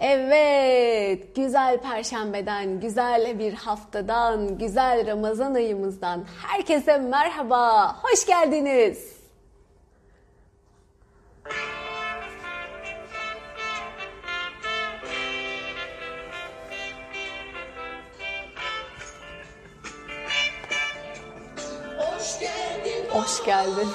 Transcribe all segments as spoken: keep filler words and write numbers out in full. Evet, güzel perşembeden, güzel bir haftadan, güzel Ramazan ayımızdan herkese merhaba, hoş geldiniz. Hoş geldin. Hoş geldin.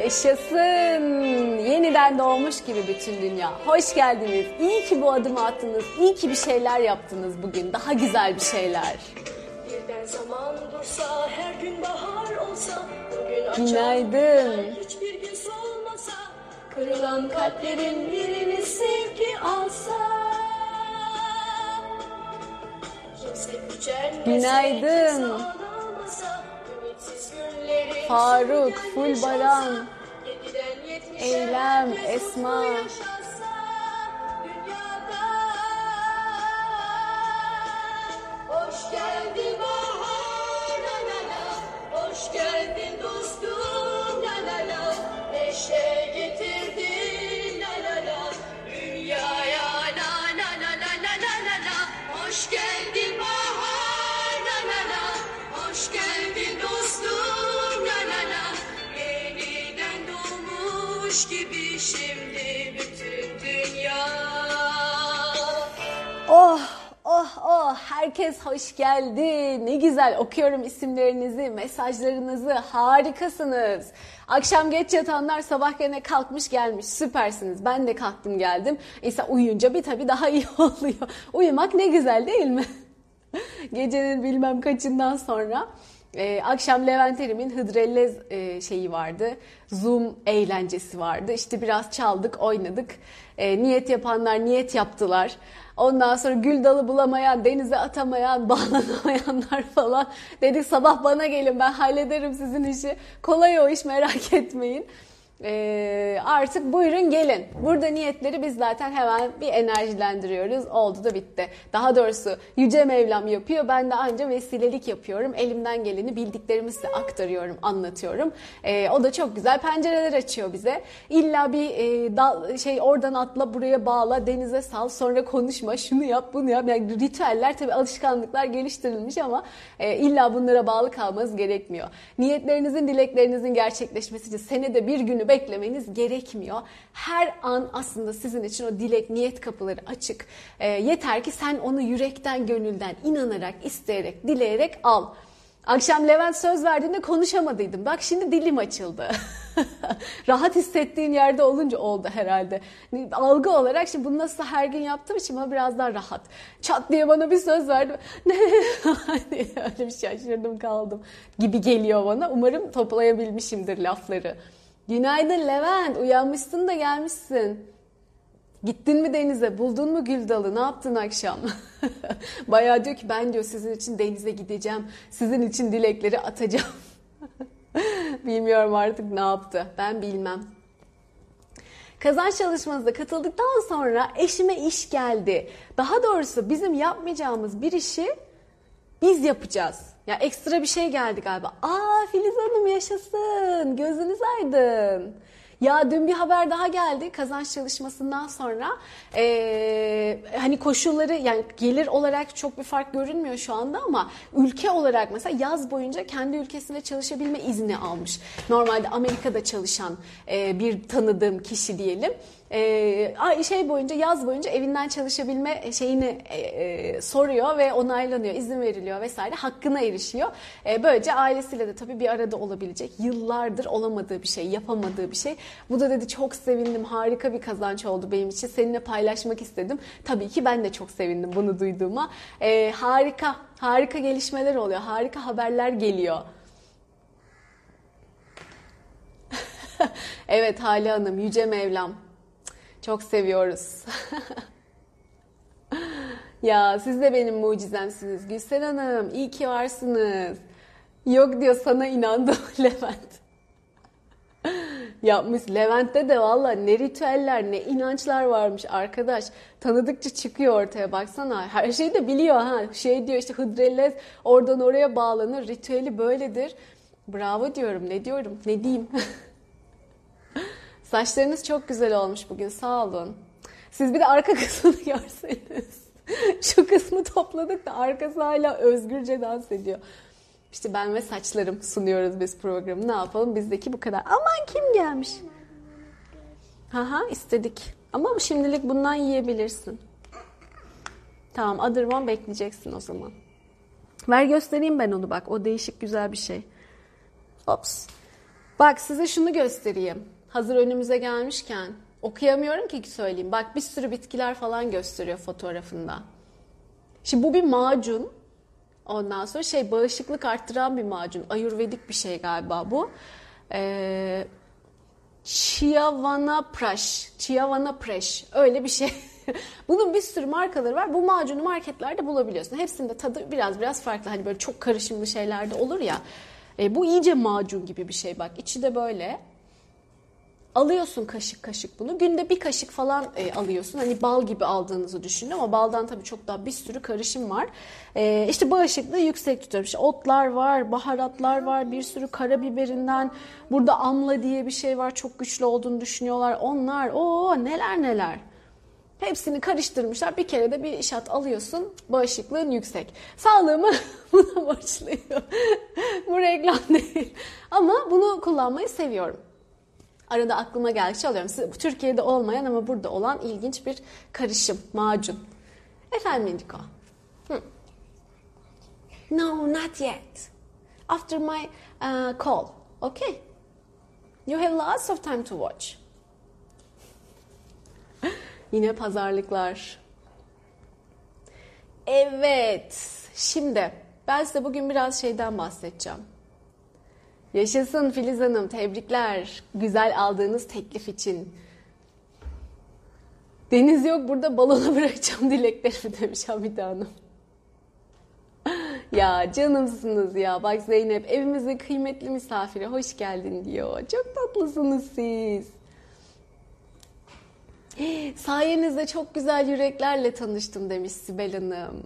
Yaşasın, yeniden doğmuş gibi bütün dünya. Hoş geldiniz. İyi ki bu adımı attınız. İyi ki bir şeyler yaptınız bugün. Daha güzel bir şeyler. Birden zaman dursa, her gün bahar olsa, bugün açar. Günaydın. Hiçbir gün solmasa, kırılan kalplerin birini sevgi alsa. Kimse gücenmese, günaydın. Kimse ağlamasa, ümitsiz günleri. Faruk, Fulbaran. Eylem, Esma. Hoş geldin bahar, la la la. Hoş geldin dostum, la la la. Neşe getirdin, la la la. Dünyaya, la la la la la la la la. Hoş geldin bahar, la la la. Hoş geldin dostum, la la la. Gibi şimdi bütün dünya. Oh oh oh, herkes hoş geldi. Ne güzel okuyorum isimlerinizi, mesajlarınızı. Harikasınız. Akşam geç yatanlar sabah gene kalkmış gelmiş. Süpersiniz. Ben de kalktım geldim. İnsan uyuyunca bir tabii daha iyi oluyor. Uyumak ne güzel değil mi? Gecenin bilmem kaçından sonra. Ee, akşam Levent Erim'in Hıdrellez e, şeyi vardı, Zoom eğlencesi vardı. İşte biraz çaldık, oynadık. E, niyet yapanlar niyet yaptılar. Ondan sonra gül dalı bulamayan, denize atamayan, bağlanamayanlar falan. Dedik sabah bana gelin, ben hallederim sizin işi. Kolay o iş, merak etmeyin. E, artık buyurun gelin. Burada niyetleri biz zaten hemen bir enerjilendiriyoruz. Oldu da bitti. Daha doğrusu Yüce Mevlam yapıyor. Ben de anca vesilelik yapıyorum. Elimden geleni bildiklerimi size aktarıyorum, anlatıyorum. E, o da çok güzel pencereler açıyor bize. İlla bir e, dal, şey oradan atla, buraya bağla, denize sal, sonra konuşma, şunu yap, bunu yap. Yani ritüeller tabii, alışkanlıklar geliştirilmiş ama e, illa bunlara bağlı kalmanız gerekmiyor. Niyetlerinizin, dileklerinizin gerçekleşmesi için senede bir günü beklemeniz gerekmiyor. Her an aslında sizin için o dilek, niyet kapıları açık. E, yeter ki sen onu yürekten, gönülden, inanarak, isteyerek, dileyerek al. Akşam Levent söz verdiğinde konuşamadıydım. Bak şimdi dilim açıldı. Rahat hissettiğin yerde olunca oldu herhalde. Algı olarak şimdi bunu nasıl her gün yaptığım için bana biraz daha rahat. Çat diye bana bir söz verdi. Ne? Öyle bir şaşırdım kaldım gibi geliyor bana. Umarım toplayabilmişimdir lafları. Günaydın Levent, uyanmışsın da gelmişsin. Gittin mi denize, buldun mu gül dalı, ne yaptın akşam? Bayağı diyor ki ben diyor sizin için denize gideceğim, sizin için dilekleri atacağım. Bilmiyorum artık ne yaptı, ben bilmem. Kazanç çalışmanıza katıldıktan sonra eşime iş geldi. Daha doğrusu bizim yapmayacağımız bir işi biz yapacağız. Ya ekstra bir şey geldi galiba. Aa Filiz Hanım yaşasın. Gözünüz aydın. Ya dün bir haber daha geldi. Kazanç çalışmasından sonra ee, hani koşulları, yani gelir olarak çok bir fark görünmüyor şu anda ama ülke olarak mesela yaz boyunca kendi ülkesinde çalışabilme izni almış. Normalde Amerika'da çalışan ee, bir tanıdığım kişi diyelim. Ee, şey boyunca yaz boyunca evinden çalışabilme şeyini e, e, soruyor ve onaylanıyor, izin veriliyor vesaire, hakkına erişiyor. E, böylece ailesiyle de tabii bir arada olabilecek, yıllardır olamadığı bir şey, yapamadığı bir şey. Bu da dedi çok sevindim, harika bir kazanç oldu benim için, seninle paylaşmak istedim. Tabii ki ben de çok sevindim bunu duyduğuma. E, harika harika gelişmeler oluyor, harika haberler geliyor. Evet Hale Hanım, Yüce Mevlam. Çok seviyoruz. Ya siz de benim mucizemsiniz Gülsel Hanım. İyi ki varsınız. Yok diyor, sana inandım Levent. Yapmış. Levent'te de valla ne ritüeller ne inançlar varmış arkadaş. Tanıdıkça çıkıyor ortaya, baksana. Her şeyi de biliyor ha. Şey diyor işte, Hıdrellez oradan oraya bağlanır. Ritüeli böyledir. Bravo diyorum. Ne diyorum? Ne diyeyim? Saçlarınız çok güzel olmuş bugün. Sağ olun. Siz bir de arka kısmını görseniz. Şu kısmı topladık da arkası hala özgürce dans ediyor. İşte ben ve saçlarım sunuyoruz biz programı. Ne yapalım? Bizdeki bu kadar. Aman kim gelmiş? Haha istedik. Ama şimdilik bundan yiyebilirsin. Tamam, adırman bekleyeceksin o zaman. Ver göstereyim ben onu bak. O değişik güzel bir şey. Ops. Bak size şunu göstereyim. Hazır önümüze gelmişken. Okuyamıyorum ki söyleyeyim. Bak bir sürü bitkiler falan gösteriyor fotoğrafında. Şimdi bu bir macun. Ondan sonra şey, bağışıklık arttıran bir macun. Ayurvedik bir şey galiba bu. Ee, Chyawanprash. Chyawanprash. Öyle bir şey. Bunun bir sürü markaları var. Bu macunu marketlerde bulabiliyorsun. Hepsinde tadı biraz biraz farklı. Hani böyle çok karışımlı şeylerde olur ya. Ee, bu iyice macun gibi bir şey bak. İçi de böyle. Alıyorsun kaşık kaşık bunu. Günde bir kaşık falan e, alıyorsun. Hani bal gibi aldığınızı düşünün ama baldan tabii çok daha bir sürü karışım var. E, işte bağışıklığı yüksek tutuyor. İşte otlar var, baharatlar var, bir sürü karabiberinden. Burada amla diye bir şey var. Çok güçlü olduğunu düşünüyorlar. Onlar ooo neler neler. Hepsini karıştırmışlar. Bir kere de bir şat alıyorsun. Bağışıklığın yüksek. Sağlığımı buna borçluyum. Bu reklam değil. Ama bunu kullanmayı seviyorum. Arada aklıma geldikçe alıyorum. Siz, Türkiye'de olmayan ama burada olan ilginç bir karışım, macun. Efendim Indiko? Hmm. No, not yet. After my uh, call. Okay. You have lots of time to watch. Yine pazarlıklar. Evet. Şimdi ben size bugün biraz şeyden bahsedeceğim. Yaşasın Filiz Hanım, tebrikler. Güzel aldığınız teklif için. Deniz yok burada, balona bırakacağım dileklerimi demiş Hamide Hanım. Ya canımsınız ya. Bak Zeynep, evimizin kıymetli misafiri hoş geldin diyor. Çok tatlısınız siz. Sayenizde çok güzel yüreklerle tanıştım demiş Sibel Hanım.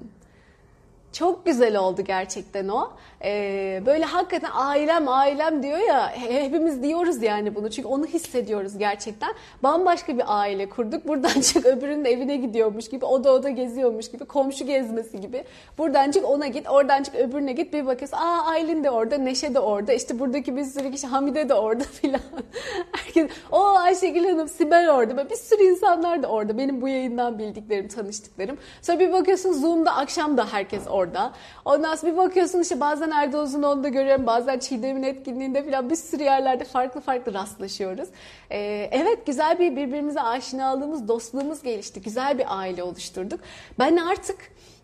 Çok güzel oldu gerçekten o. Ee, böyle hakikaten ailem ailem diyor ya, hepimiz diyoruz yani bunu. Çünkü onu hissediyoruz gerçekten. Bambaşka bir aile kurduk. Buradan çık öbürünün evine gidiyormuş gibi, oda oda geziyormuş gibi, komşu gezmesi gibi. Buradan çık ona git, oradan çık öbürüne git. Bir bakıyorsun, aa Aylin de orada, Neşe de orada. İşte buradaki bir sürü kişi, Hamide de orada filan. Herkes, o Ayşegül Hanım, Sibel orada. Böyle bir sürü insanlar da orada. Benim bu yayından bildiklerim, tanıştıklarım. Sonra bir bakıyorsun Zoom'da akşam da herkes orada. Orada. Ondan sonra bir bakıyorsun işte bazen Erdoğan Uzunoğlu'nda görüyorum, bazen Çiğdem'in etkinliğinde falan bir sürü yerlerde farklı farklı rastlaşıyoruz. Ee, evet güzel bir birbirimize aşinalığımız, dostluğumuz gelişti. Güzel bir aile oluşturduk. Ben artık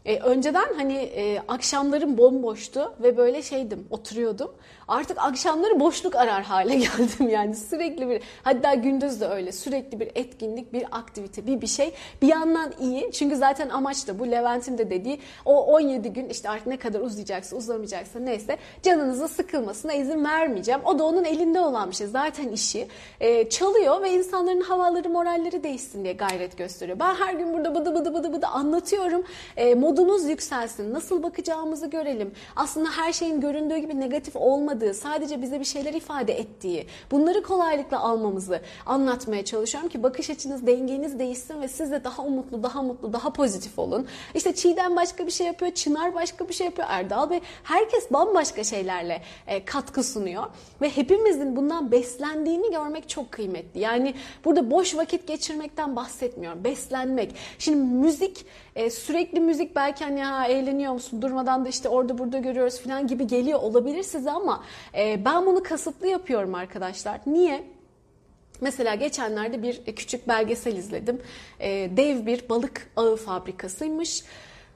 e, önceden hani e, akşamlarım bomboştu ve böyle şeydim, oturuyordum. Artık akşamları boşluk arar hale geldim yani sürekli bir, hatta gündüz de öyle sürekli bir etkinlik, bir aktivite, bir bir şey. Bir yandan iyi çünkü zaten amaç da bu, Levent'in de dediği o on yedi gün işte artık ne kadar uzayacaksa uzamayacaksa neyse canınızın sıkılmasına izin vermeyeceğim. O da onun elinde olan bir şey zaten, işi e, çalıyor ve insanların havaları, moralleri değişsin diye gayret gösteriyor. Ben her gün burada bıdı bıdı bıdı bıdı anlatıyorum, e, modunuz yükselsin, nasıl bakacağımızı görelim. Aslında her şeyin göründüğü gibi negatif olmadığı, sadece bize bir şeyler ifade ettiği, bunları kolaylıkla almamızı anlatmaya çalışıyorum ki bakış açınız, dengeniz değişsin ve siz de daha umutlu, daha mutlu, daha pozitif olun. İşte Çiğdem başka bir şey yapıyor, Çınar başka bir şey yapıyor, Erdal Bey, herkes bambaşka şeylerle katkı sunuyor ve hepimizin bundan beslendiğini görmek çok kıymetli. Yani burada boş vakit geçirmekten bahsetmiyorum, beslenmek. Şimdi müzik, sürekli müzik belki hani ya eğleniyor musun durmadan da işte orada burada görüyoruz falan gibi geliyor olabilir size ama ben bunu kasıtlı yapıyorum arkadaşlar. Niye? Mesela geçenlerde bir küçük belgesel izledim. Dev bir balık ağı fabrikasıymış.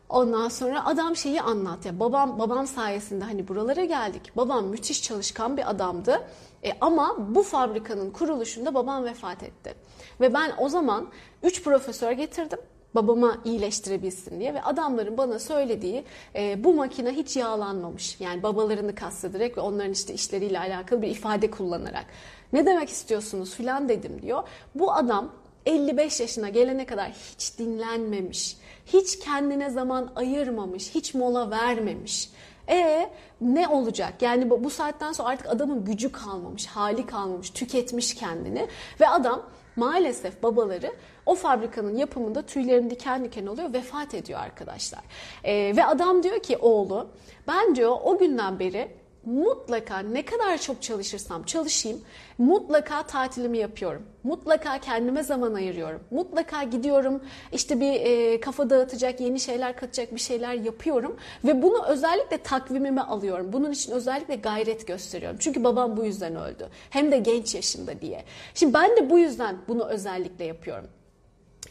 Ondan sonra adam şeyi anlatıyor. Babam babam sayesinde hani buralara geldik. Babam müthiş çalışkan bir adamdı. E ama bu fabrikanın kuruluşunda babam vefat etti. Ve ben o zaman üç profesör getirdim. babama iyileştirebilsin diye. Ve adamların bana söylediği e, bu makine hiç yağlanmamış. Yani babalarını kastederek ve onların işte işleriyle alakalı bir ifade kullanarak. Ne demek istiyorsunuz filan dedim diyor. Bu adam elli beş yaşına gelene kadar hiç dinlenmemiş, hiç kendine zaman ayırmamış, hiç mola vermemiş. E ne olacak? Yani bu saatten sonra artık adamın gücü kalmamış, hali kalmamış, tüketmiş kendini. Ve adam maalesef babaları o fabrikanın yapımında tüylerim diken diken oluyor, vefat ediyor arkadaşlar. E, ve adam diyor ki oğlu, ben diyor o günden beri mutlaka ne kadar çok çalışırsam çalışayım, mutlaka tatilimi yapıyorum. Mutlaka kendime zaman ayırıyorum. Mutlaka gidiyorum işte bir e, kafa dağıtacak, yeni şeyler katacak bir şeyler yapıyorum. Ve bunu özellikle takvimime alıyorum. Bunun için özellikle gayret gösteriyorum. Çünkü babam bu yüzden öldü. Hem de genç yaşında diye. Şimdi ben de bu yüzden bunu özellikle yapıyorum.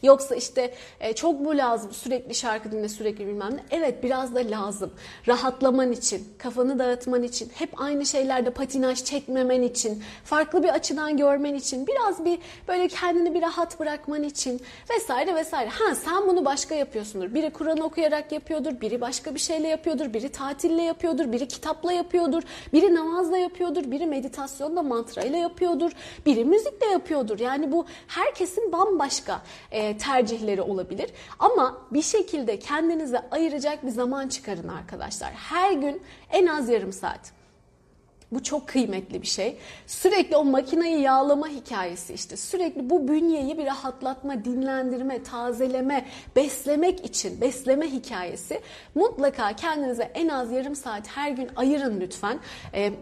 Yoksa işte e, çok mu lazım sürekli şarkı dinle, sürekli bilmem ne. Evet, biraz da lazım. Rahatlaman için, kafanı dağıtman için, hep aynı şeylerde patinaj çekmemen için, farklı bir açıdan görmen için, biraz bir böyle kendini bir rahat bırakman için vesaire vesaire. Ha, sen bunu başka yapıyorsundur. Biri Kur'an okuyarak yapıyordur, biri başka bir şeyle yapıyordur, biri tatille yapıyordur, biri kitapla yapıyordur, biri namazla yapıyordur, biri meditasyonla, mantrayla yapıyordur, biri müzikle yapıyordur. Yani bu herkesin bambaşka E, tercihleri olabilir. Ama bir şekilde kendinize ayıracak bir zaman çıkarın arkadaşlar. Her gün en az yarım saat. Bu çok kıymetli bir şey. Sürekli o makineyi yağlama hikayesi işte. Sürekli bu bünyeyi bir rahatlatma, dinlendirme, tazeleme, beslemek için besleme hikayesi. Mutlaka kendinize en az yarım saat her gün ayırın lütfen. Ee,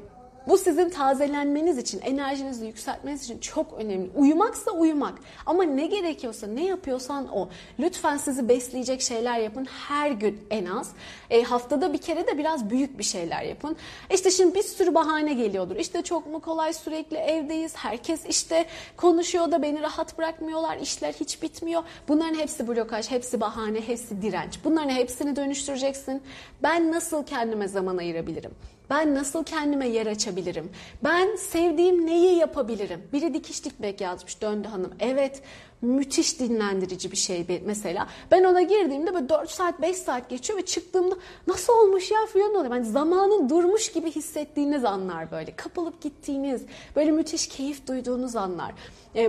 Bu sizin tazelenmeniz için, enerjinizi yükseltmeniz için çok önemli. Uyumaksa uyumak ama ne gerekiyorsa, ne yapıyorsan o. Lütfen sizi besleyecek şeyler yapın her gün en az. E, haftada bir kere de biraz büyük bir şeyler yapın. İşte şimdi bir sürü bahane geliyordur. İşte çok mu kolay, sürekli evdeyiz, herkes işte konuşuyor da beni rahat bırakmıyorlar, işler hiç bitmiyor. Bunların hepsi blokaj, hepsi bahane, hepsi direnç. Bunların hepsini dönüştüreceksin. Ben nasıl kendime zaman ayırabilirim? Ben nasıl kendime yer açabilirim? Ben sevdiğim neyi yapabilirim? Biri dikiş dikmek yazmış, döndü hanım. Evet, müthiş dinlendirici bir şey mesela. Ben ona girdiğimde böyle dört saat, beş saat geçiyor ve çıktığımda nasıl olmuş ya falan oluyor. Yani zamanın durmuş gibi hissettiğiniz anlar böyle. Kapılıp gittiğiniz, böyle müthiş keyif duyduğunuz anlar.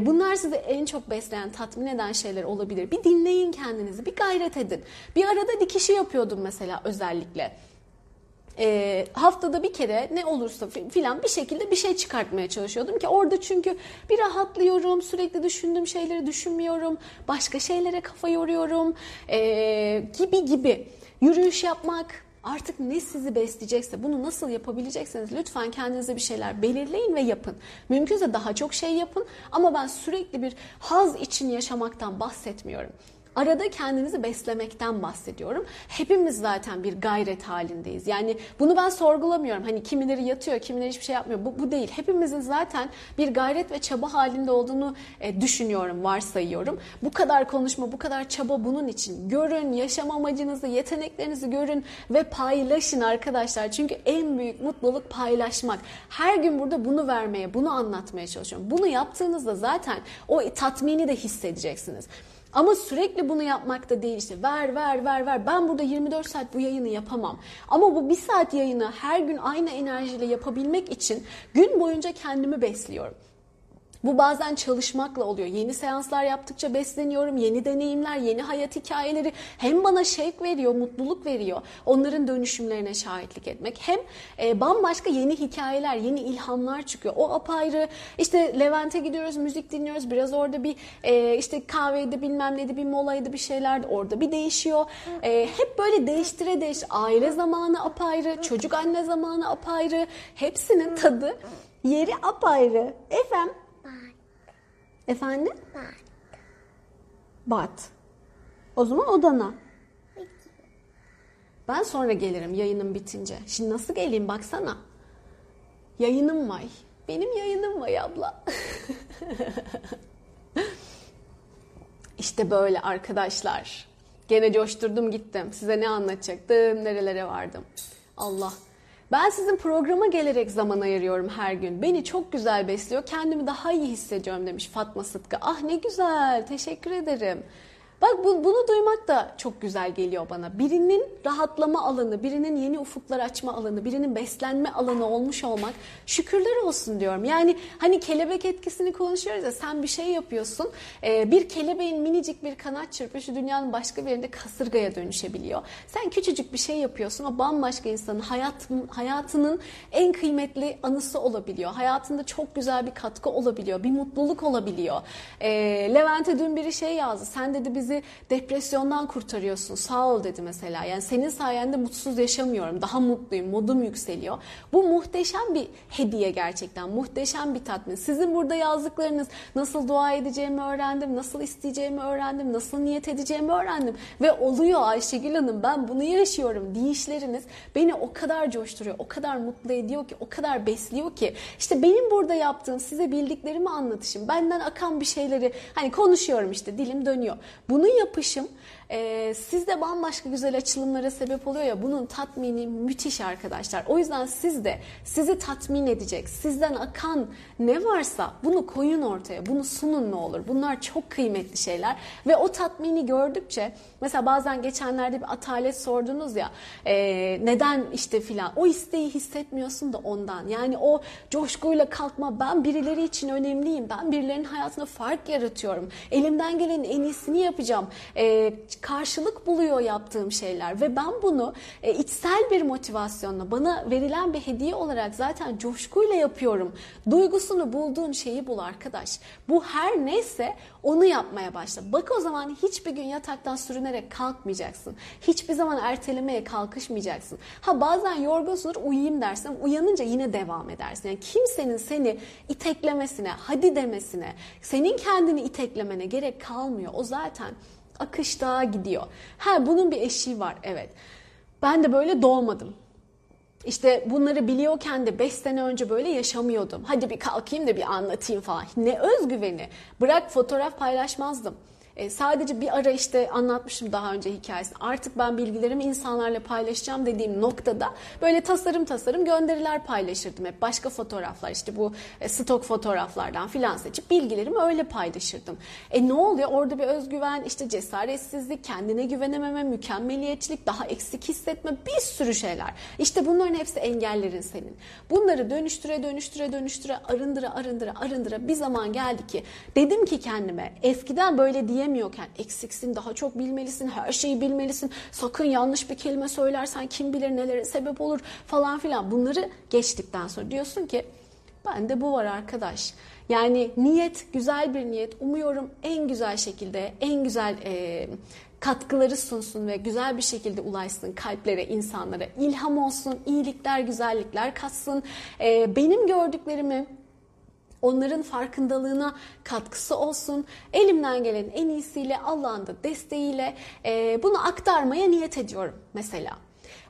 Bunlar sizi en çok besleyen, tatmin eden şeyler olabilir. Bir dinleyin kendinizi, bir gayret edin. Bir arada dikişi yapıyordum mesela özellikle. E, haftada bir kere ne olursa filan bir şekilde bir şey çıkartmaya çalışıyordum ki orada çünkü bir rahatlıyorum, sürekli düşündüğüm şeyleri düşünmüyorum, başka şeylere kafa yoruyorum e, gibi gibi. Yürüyüş yapmak, artık ne sizi besleyecekse, bunu nasıl yapabilecekseniz lütfen kendinize bir şeyler belirleyin ve yapın. Mümkünse daha çok şey yapın ama ben sürekli bir haz için yaşamaktan bahsetmiyorum. Arada kendinizi beslemekten bahsediyorum. Hepimiz zaten bir gayret halindeyiz. Yani bunu ben sorgulamıyorum. Hani kimileri yatıyor, kimileri hiçbir şey yapmıyor. Bu, bu değil. Hepimizin zaten bir gayret ve çaba halinde olduğunu e, düşünüyorum, varsayıyorum. Bu kadar konuşma, bu kadar çaba bunun için. Görün, yaşam amacınızı, yeteneklerinizi görün ve paylaşın arkadaşlar. Çünkü en büyük mutluluk paylaşmak. Her gün burada bunu vermeye, bunu anlatmaya çalışıyorum. Bunu yaptığınızda zaten o tatmini de hissedeceksiniz. Ama sürekli bunu yapmak da değil işte ver ver ver ver ben burada yirmi dört saat bu yayını yapamam. Ama bu bir saat yayını her gün aynı enerjiyle yapabilmek için gün boyunca kendimi besliyorum. Bu bazen çalışmakla oluyor. Yeni seanslar yaptıkça besleniyorum. Yeni deneyimler, yeni hayat hikayeleri hem bana şevk veriyor, mutluluk veriyor. Onların dönüşümlerine şahitlik etmek. Hem e, bambaşka yeni hikayeler, yeni ilhamlar çıkıyor. O apayrı. İşte Levent'e gidiyoruz, müzik dinliyoruz. Biraz orada bir e, işte kahveydi, bilmem neydi, bir molaydı, bir şeylerdi. Orada bir değişiyor. E, hep böyle değiştire değiştire. Aile zamanı apayrı, çocuk anne zamanı apayrı. Hepsinin tadı, yeri apayrı. Efendim? Efendim? Bat. Bat. O zaman odana. Peki. Ben sonra gelirim yayınım bitince. Şimdi nasıl geleyim baksana. Yayınım var. Benim yayınım var abla. İşte böyle arkadaşlar. Gene coşturdum gittim. Size ne anlatacaktım, nerelere vardım. Allah. Ben sizin programa gelerek zaman ayırıyorum her gün. Beni çok güzel besliyor. Kendimi daha iyi hissediyorum demiş Fatma Sıtkı. Ah ne güzel. Teşekkür ederim. Bak bu, bunu duymak da çok güzel geliyor bana. Birinin rahatlama alanı, birinin yeni ufuklar açma alanı, birinin beslenme alanı olmuş olmak şükürler olsun diyorum. Yani hani kelebek etkisini konuşuyoruz ya, sen bir şey yapıyorsun. Bir kelebeğin minicik bir kanat çırpışı dünyanın başka bir yerinde kasırgaya dönüşebiliyor. Sen küçücük bir şey yapıyorsun, o bambaşka insanın hayatın, hayatının en kıymetli anısı olabiliyor. Hayatında çok güzel bir katkı olabiliyor, bir mutluluk olabiliyor. Levent'e dün biri şey yazdı, sen dedi biz depresyondan kurtarıyorsun, sağ ol dedi mesela. Yani senin sayende mutsuz yaşamıyorum, daha mutluyum, modum yükseliyor. Bu muhteşem bir hediye gerçekten, muhteşem bir tatmin. Sizin burada yazdıklarınız, nasıl dua edeceğimi öğrendim, nasıl isteyeceğimi öğrendim, nasıl niyet edeceğimi öğrendim ve oluyor Ayşegül Hanım, ben bunu yaşıyorum deyişleriniz beni o kadar coşturuyor, o kadar mutlu ediyor ki, o kadar besliyor ki. İşte benim burada yaptığım size bildiklerimi anlatışım, benden akan bir şeyleri hani konuşuyorum, işte dilim dönüyor. Bunu yapışım e, sizde bambaşka güzel açılımlara sebep oluyor ya, bunun tatmini müthiş arkadaşlar. O yüzden siz de sizi tatmin edecek, sizden akan ne varsa bunu koyun ortaya, bunu sunun ne olur. Bunlar çok kıymetli şeyler ve o tatmini gördükçe, mesela bazen geçenlerde bir atalet sordunuz ya, e, neden işte filan, o isteği hissetmiyorsun da ondan. Yani o coşkuyla kalkma, ben birileri için önemliyim, ben birilerinin hayatına fark yaratıyorum, elimden gelenin en iyisini yapıyorum. E, karşılık buluyor yaptığım şeyler ve ben bunu e, içsel bir motivasyonla, bana verilen bir hediye olarak zaten coşkuyla yapıyorum. Duygusunu bulduğun şeyi bul arkadaş. Bu her neyse onu yapmaya başla. Bak o zaman hiçbir gün yataktan sürünerek kalkmayacaksın. Hiçbir zaman ertelemeye kalkışmayacaksın. Ha bazen yorgunsundur, uyuyayım dersin, uyanınca yine devam edersin. Yani kimsenin seni iteklemesine, hadi demesine, senin kendini iteklemene gerek kalmıyor. O zaten akışta gidiyor. Ha bunun bir eşiği var, evet. Ben de böyle doğmadım. İşte bunları biliyorken de beş sene önce böyle yaşamıyordum. Hadi bir kalkayım da bir anlatayım falan. Ne özgüveni. Bırak fotoğraf paylaşmazdım. E, sadece bir ara işte anlatmışım daha önce hikayesini. Artık ben bilgilerimi insanlarla paylaşacağım dediğim noktada böyle tasarım tasarım gönderiler paylaşırdım. Hep başka fotoğraflar, işte bu e, stok fotoğraflardan filan seçip bilgilerimi öyle paylaşırdım. E ne oluyor? Orada bir özgüven, işte cesaretsizlik, kendine güvenememe, mükemmeliyetçilik, daha eksik hissetme, bir sürü şeyler. İşte bunların hepsi engellerin senin. Bunları dönüştüre dönüştüre dönüştüre arındıra arındıra arındıra bir zaman geldi ki dedim ki kendime, eskiden böyle diyemiyordum. Eksiksin, daha çok bilmelisin, her şeyi bilmelisin, sakın yanlış bir kelime söylersen kim bilir nelere sebep olur falan filan. Bunları geçtikten sonra diyorsun ki bende bu var arkadaş. Yani niyet, güzel bir niyet, umuyorum en güzel şekilde, en güzel e, katkıları sunsun ve güzel bir şekilde ulaşsın kalplere, insanlara, ilham olsun, iyilikler, güzellikler katsın. E, benim gördüklerimi onların farkındalığına katkısı olsun. Elimden gelen en iyisiyle, Allah'ın da desteğiyle e, bunu aktarmaya niyet ediyorum mesela.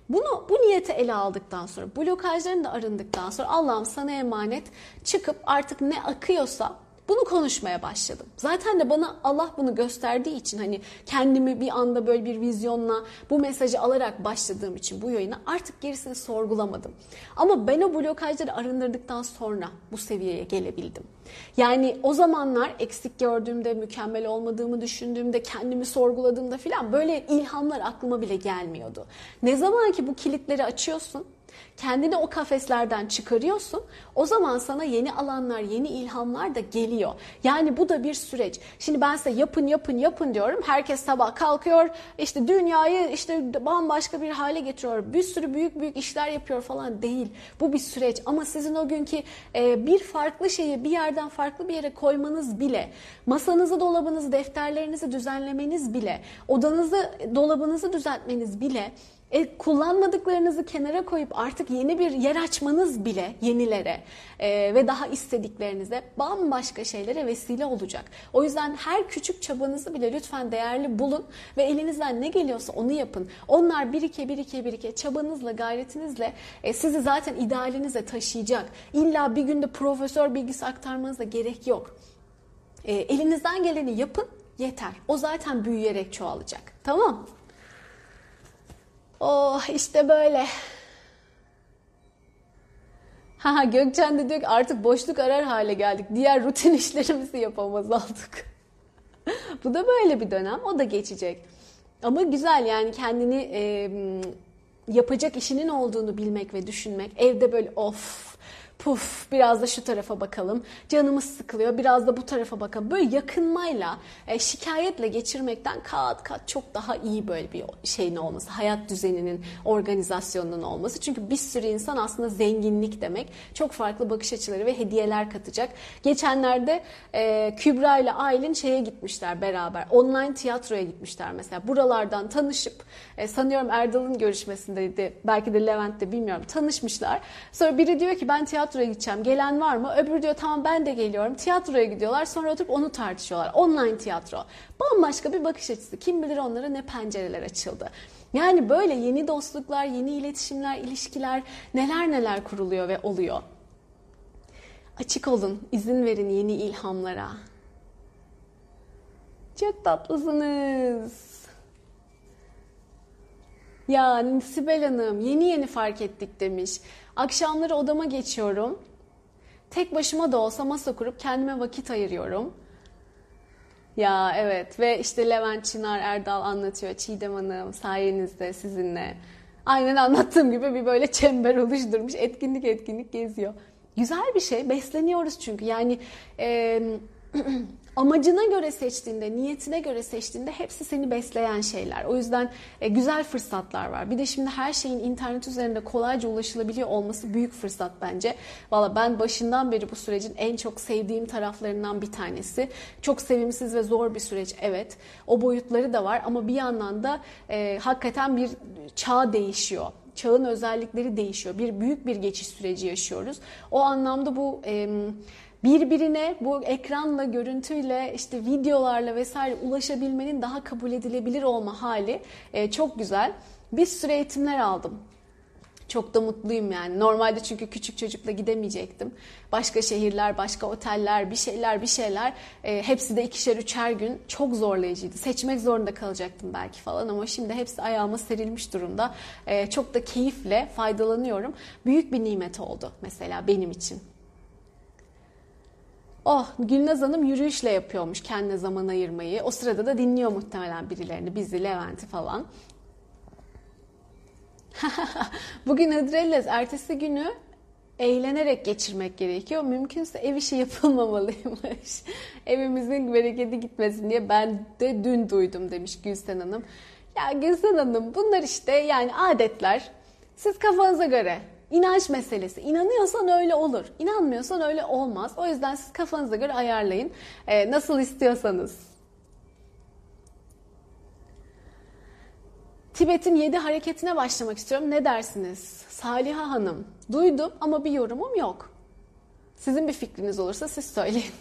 Bunu, bu niyeti ele aldıktan sonra, blokajların da arındıktan sonra, Allah'ım sana emanet, çıkıp artık ne akıyorsa bunu konuşmaya başladım. Zaten de bana Allah bunu gösterdiği için, hani kendimi bir anda böyle bir vizyonla bu mesajı alarak başladığım için bu yayına artık gerisini sorgulamadım. Ama ben o blokajları arındırdıktan sonra bu seviyeye gelebildim. Yani o zamanlar eksik gördüğümde, mükemmel olmadığımı düşündüğümde, kendimi sorguladığımda filan böyle ilhamlar aklıma bile gelmiyordu. Ne zaman ki bu kilitleri açıyorsun, kendini o kafeslerden çıkarıyorsun, o zaman sana yeni alanlar, yeni ilhamlar da geliyor. Yani bu da bir süreç. Şimdi ben size yapın yapın yapın diyorum. Herkes sabah kalkıyor, işte dünyayı işte bambaşka bir hale getiriyor, bir sürü büyük büyük işler yapıyor falan değil. Bu bir süreç ama sizin o günkü bir farklı şeyi bir yerden farklı bir yere koymanız bile, masanızı, dolabınızı, defterlerinizi düzenlemeniz bile, odanızı, dolabınızı düzeltmeniz bile, E, kullanmadıklarınızı kenara koyup artık yeni bir yer açmanız bile yenilere e, ve daha istediklerinize, bambaşka şeylere vesile olacak. O yüzden her küçük çabanızı bile lütfen değerli bulun ve elinizden ne geliyorsa onu yapın. Onlar birike birike birike çabanızla, gayretinizle e, sizi zaten idealinize taşıyacak. İlla bir günde profesör bilgisi aktarmanıza gerek yok. E, elinizden geleni yapın, yeter. O zaten büyüyerek çoğalacak. Tamam. Oh işte böyle. Ha Gökçen de diyor ki artık boşluk arar hale geldik. Diğer rutin işlerimizi yapamaz olduk. Bu da böyle bir dönem. O da geçecek. Ama güzel yani kendini e, yapacak işinin olduğunu bilmek ve düşünmek. Evde böyle of, puf, biraz da şu tarafa bakalım. Canımız sıkılıyor, biraz da bu tarafa bakalım. Böyle yakınmayla, e, şikayetle geçirmekten kat kat çok daha iyi böyle bir şeyin olması. Hayat düzeninin, organizasyonunun olması. Çünkü bir sürü insan aslında zenginlik demek. Çok farklı bakış açıları ve hediyeler katacak. Geçenlerde e, Kübra ile Aylin şeye gitmişler beraber. Online tiyatroya gitmişler mesela. Buralardan tanışıp, e, sanıyorum Erdal'ın görüşmesindeydi. Belki de Levent'te, bilmiyorum. Tanışmışlar. Sonra biri diyor ki ben tiyatro tiyatroya gideceğim. Gelen var mı? Öbürü diyor tamam ben de geliyorum. Tiyatroya gidiyorlar. Sonra oturup onu tartışıyorlar. Online tiyatro. Bambaşka bir bakış açısı. Kim bilir onlara ne pencereler açıldı. Yani böyle yeni dostluklar, yeni iletişimler, ilişkiler neler neler kuruluyor ve oluyor. Açık olun. İzin verin yeni ilhamlara. Çok tatlısınız. Ya Sibel Hanım yeni yeni fark ettik demiş. Akşamları odama geçiyorum. Tek başıma da olsa masa kurup kendime vakit ayırıyorum. Ya evet ve işte Levent, Çınar, Erdal anlatıyor. Çiğdem Hanım sayenizde sizinle. Aynen anlattığım gibi bir böyle çember oluşturmuş. Etkinlik etkinlik geziyor. Güzel bir şey. Besleniyoruz çünkü. Yani e, amacına göre seçtiğinde, niyetine göre seçtiğinde hepsi seni besleyen şeyler. O yüzden e, güzel fırsatlar var. Bir de şimdi her şeyin internet üzerinde kolayca ulaşılabiliyor olması büyük fırsat bence. Valla ben başından beri bu sürecin en çok sevdiğim taraflarından bir tanesi. Çok sevimsiz ve zor bir süreç, evet. O boyutları da var ama bir yandan da e, hakikaten bir çağ değişiyor. Çağın özellikleri değişiyor. Bir büyük bir geçiş süreci yaşıyoruz. O anlamda bu... E, birbirine bu ekranla, görüntüyle, işte videolarla vesaire ulaşabilmenin daha kabul edilebilir olma hali e, çok güzel. Bir sürü eğitimler aldım. Çok da mutluyum yani. Normalde çünkü küçük çocukla gidemeyecektim. Başka şehirler, başka oteller, bir şeyler, bir şeyler. E, hepsi de ikişer, üçer gün. Çok zorlayıcıydı. Seçmek zorunda kalacaktım belki falan ama şimdi hepsi ayağıma serilmiş durumda. E, çok da keyifle faydalanıyorum. Büyük bir nimet oldu mesela benim için. Oh, Gülnaz Hanım yürüyüşle yapıyormuş kendine zaman ayırmayı. O sırada da dinliyor muhtemelen birilerini, bizi, Levent'i falan. Bugün Hıdrellez, ertesi günü eğlenerek geçirmek gerekiyor. Mümkünse ev işi yapılmamalıymış. Evimizin bereketi gitmesin diye ben de dün duydum demiş Gülsen Hanım. Ya Gülsen Hanım, bunlar işte yani adetler. Siz kafanıza göre. İnanç meselesi. İnanıyorsan öyle olur. İnanmıyorsan öyle olmaz. O yüzden siz kafanıza göre ayarlayın. Ee, nasıl istiyorsanız. Tibet'in yedi hareketine başlamak istiyorum. Ne dersiniz? Saliha Hanım. Duydum ama bir yorumum yok. Sizin bir fikriniz olursa siz söyleyin.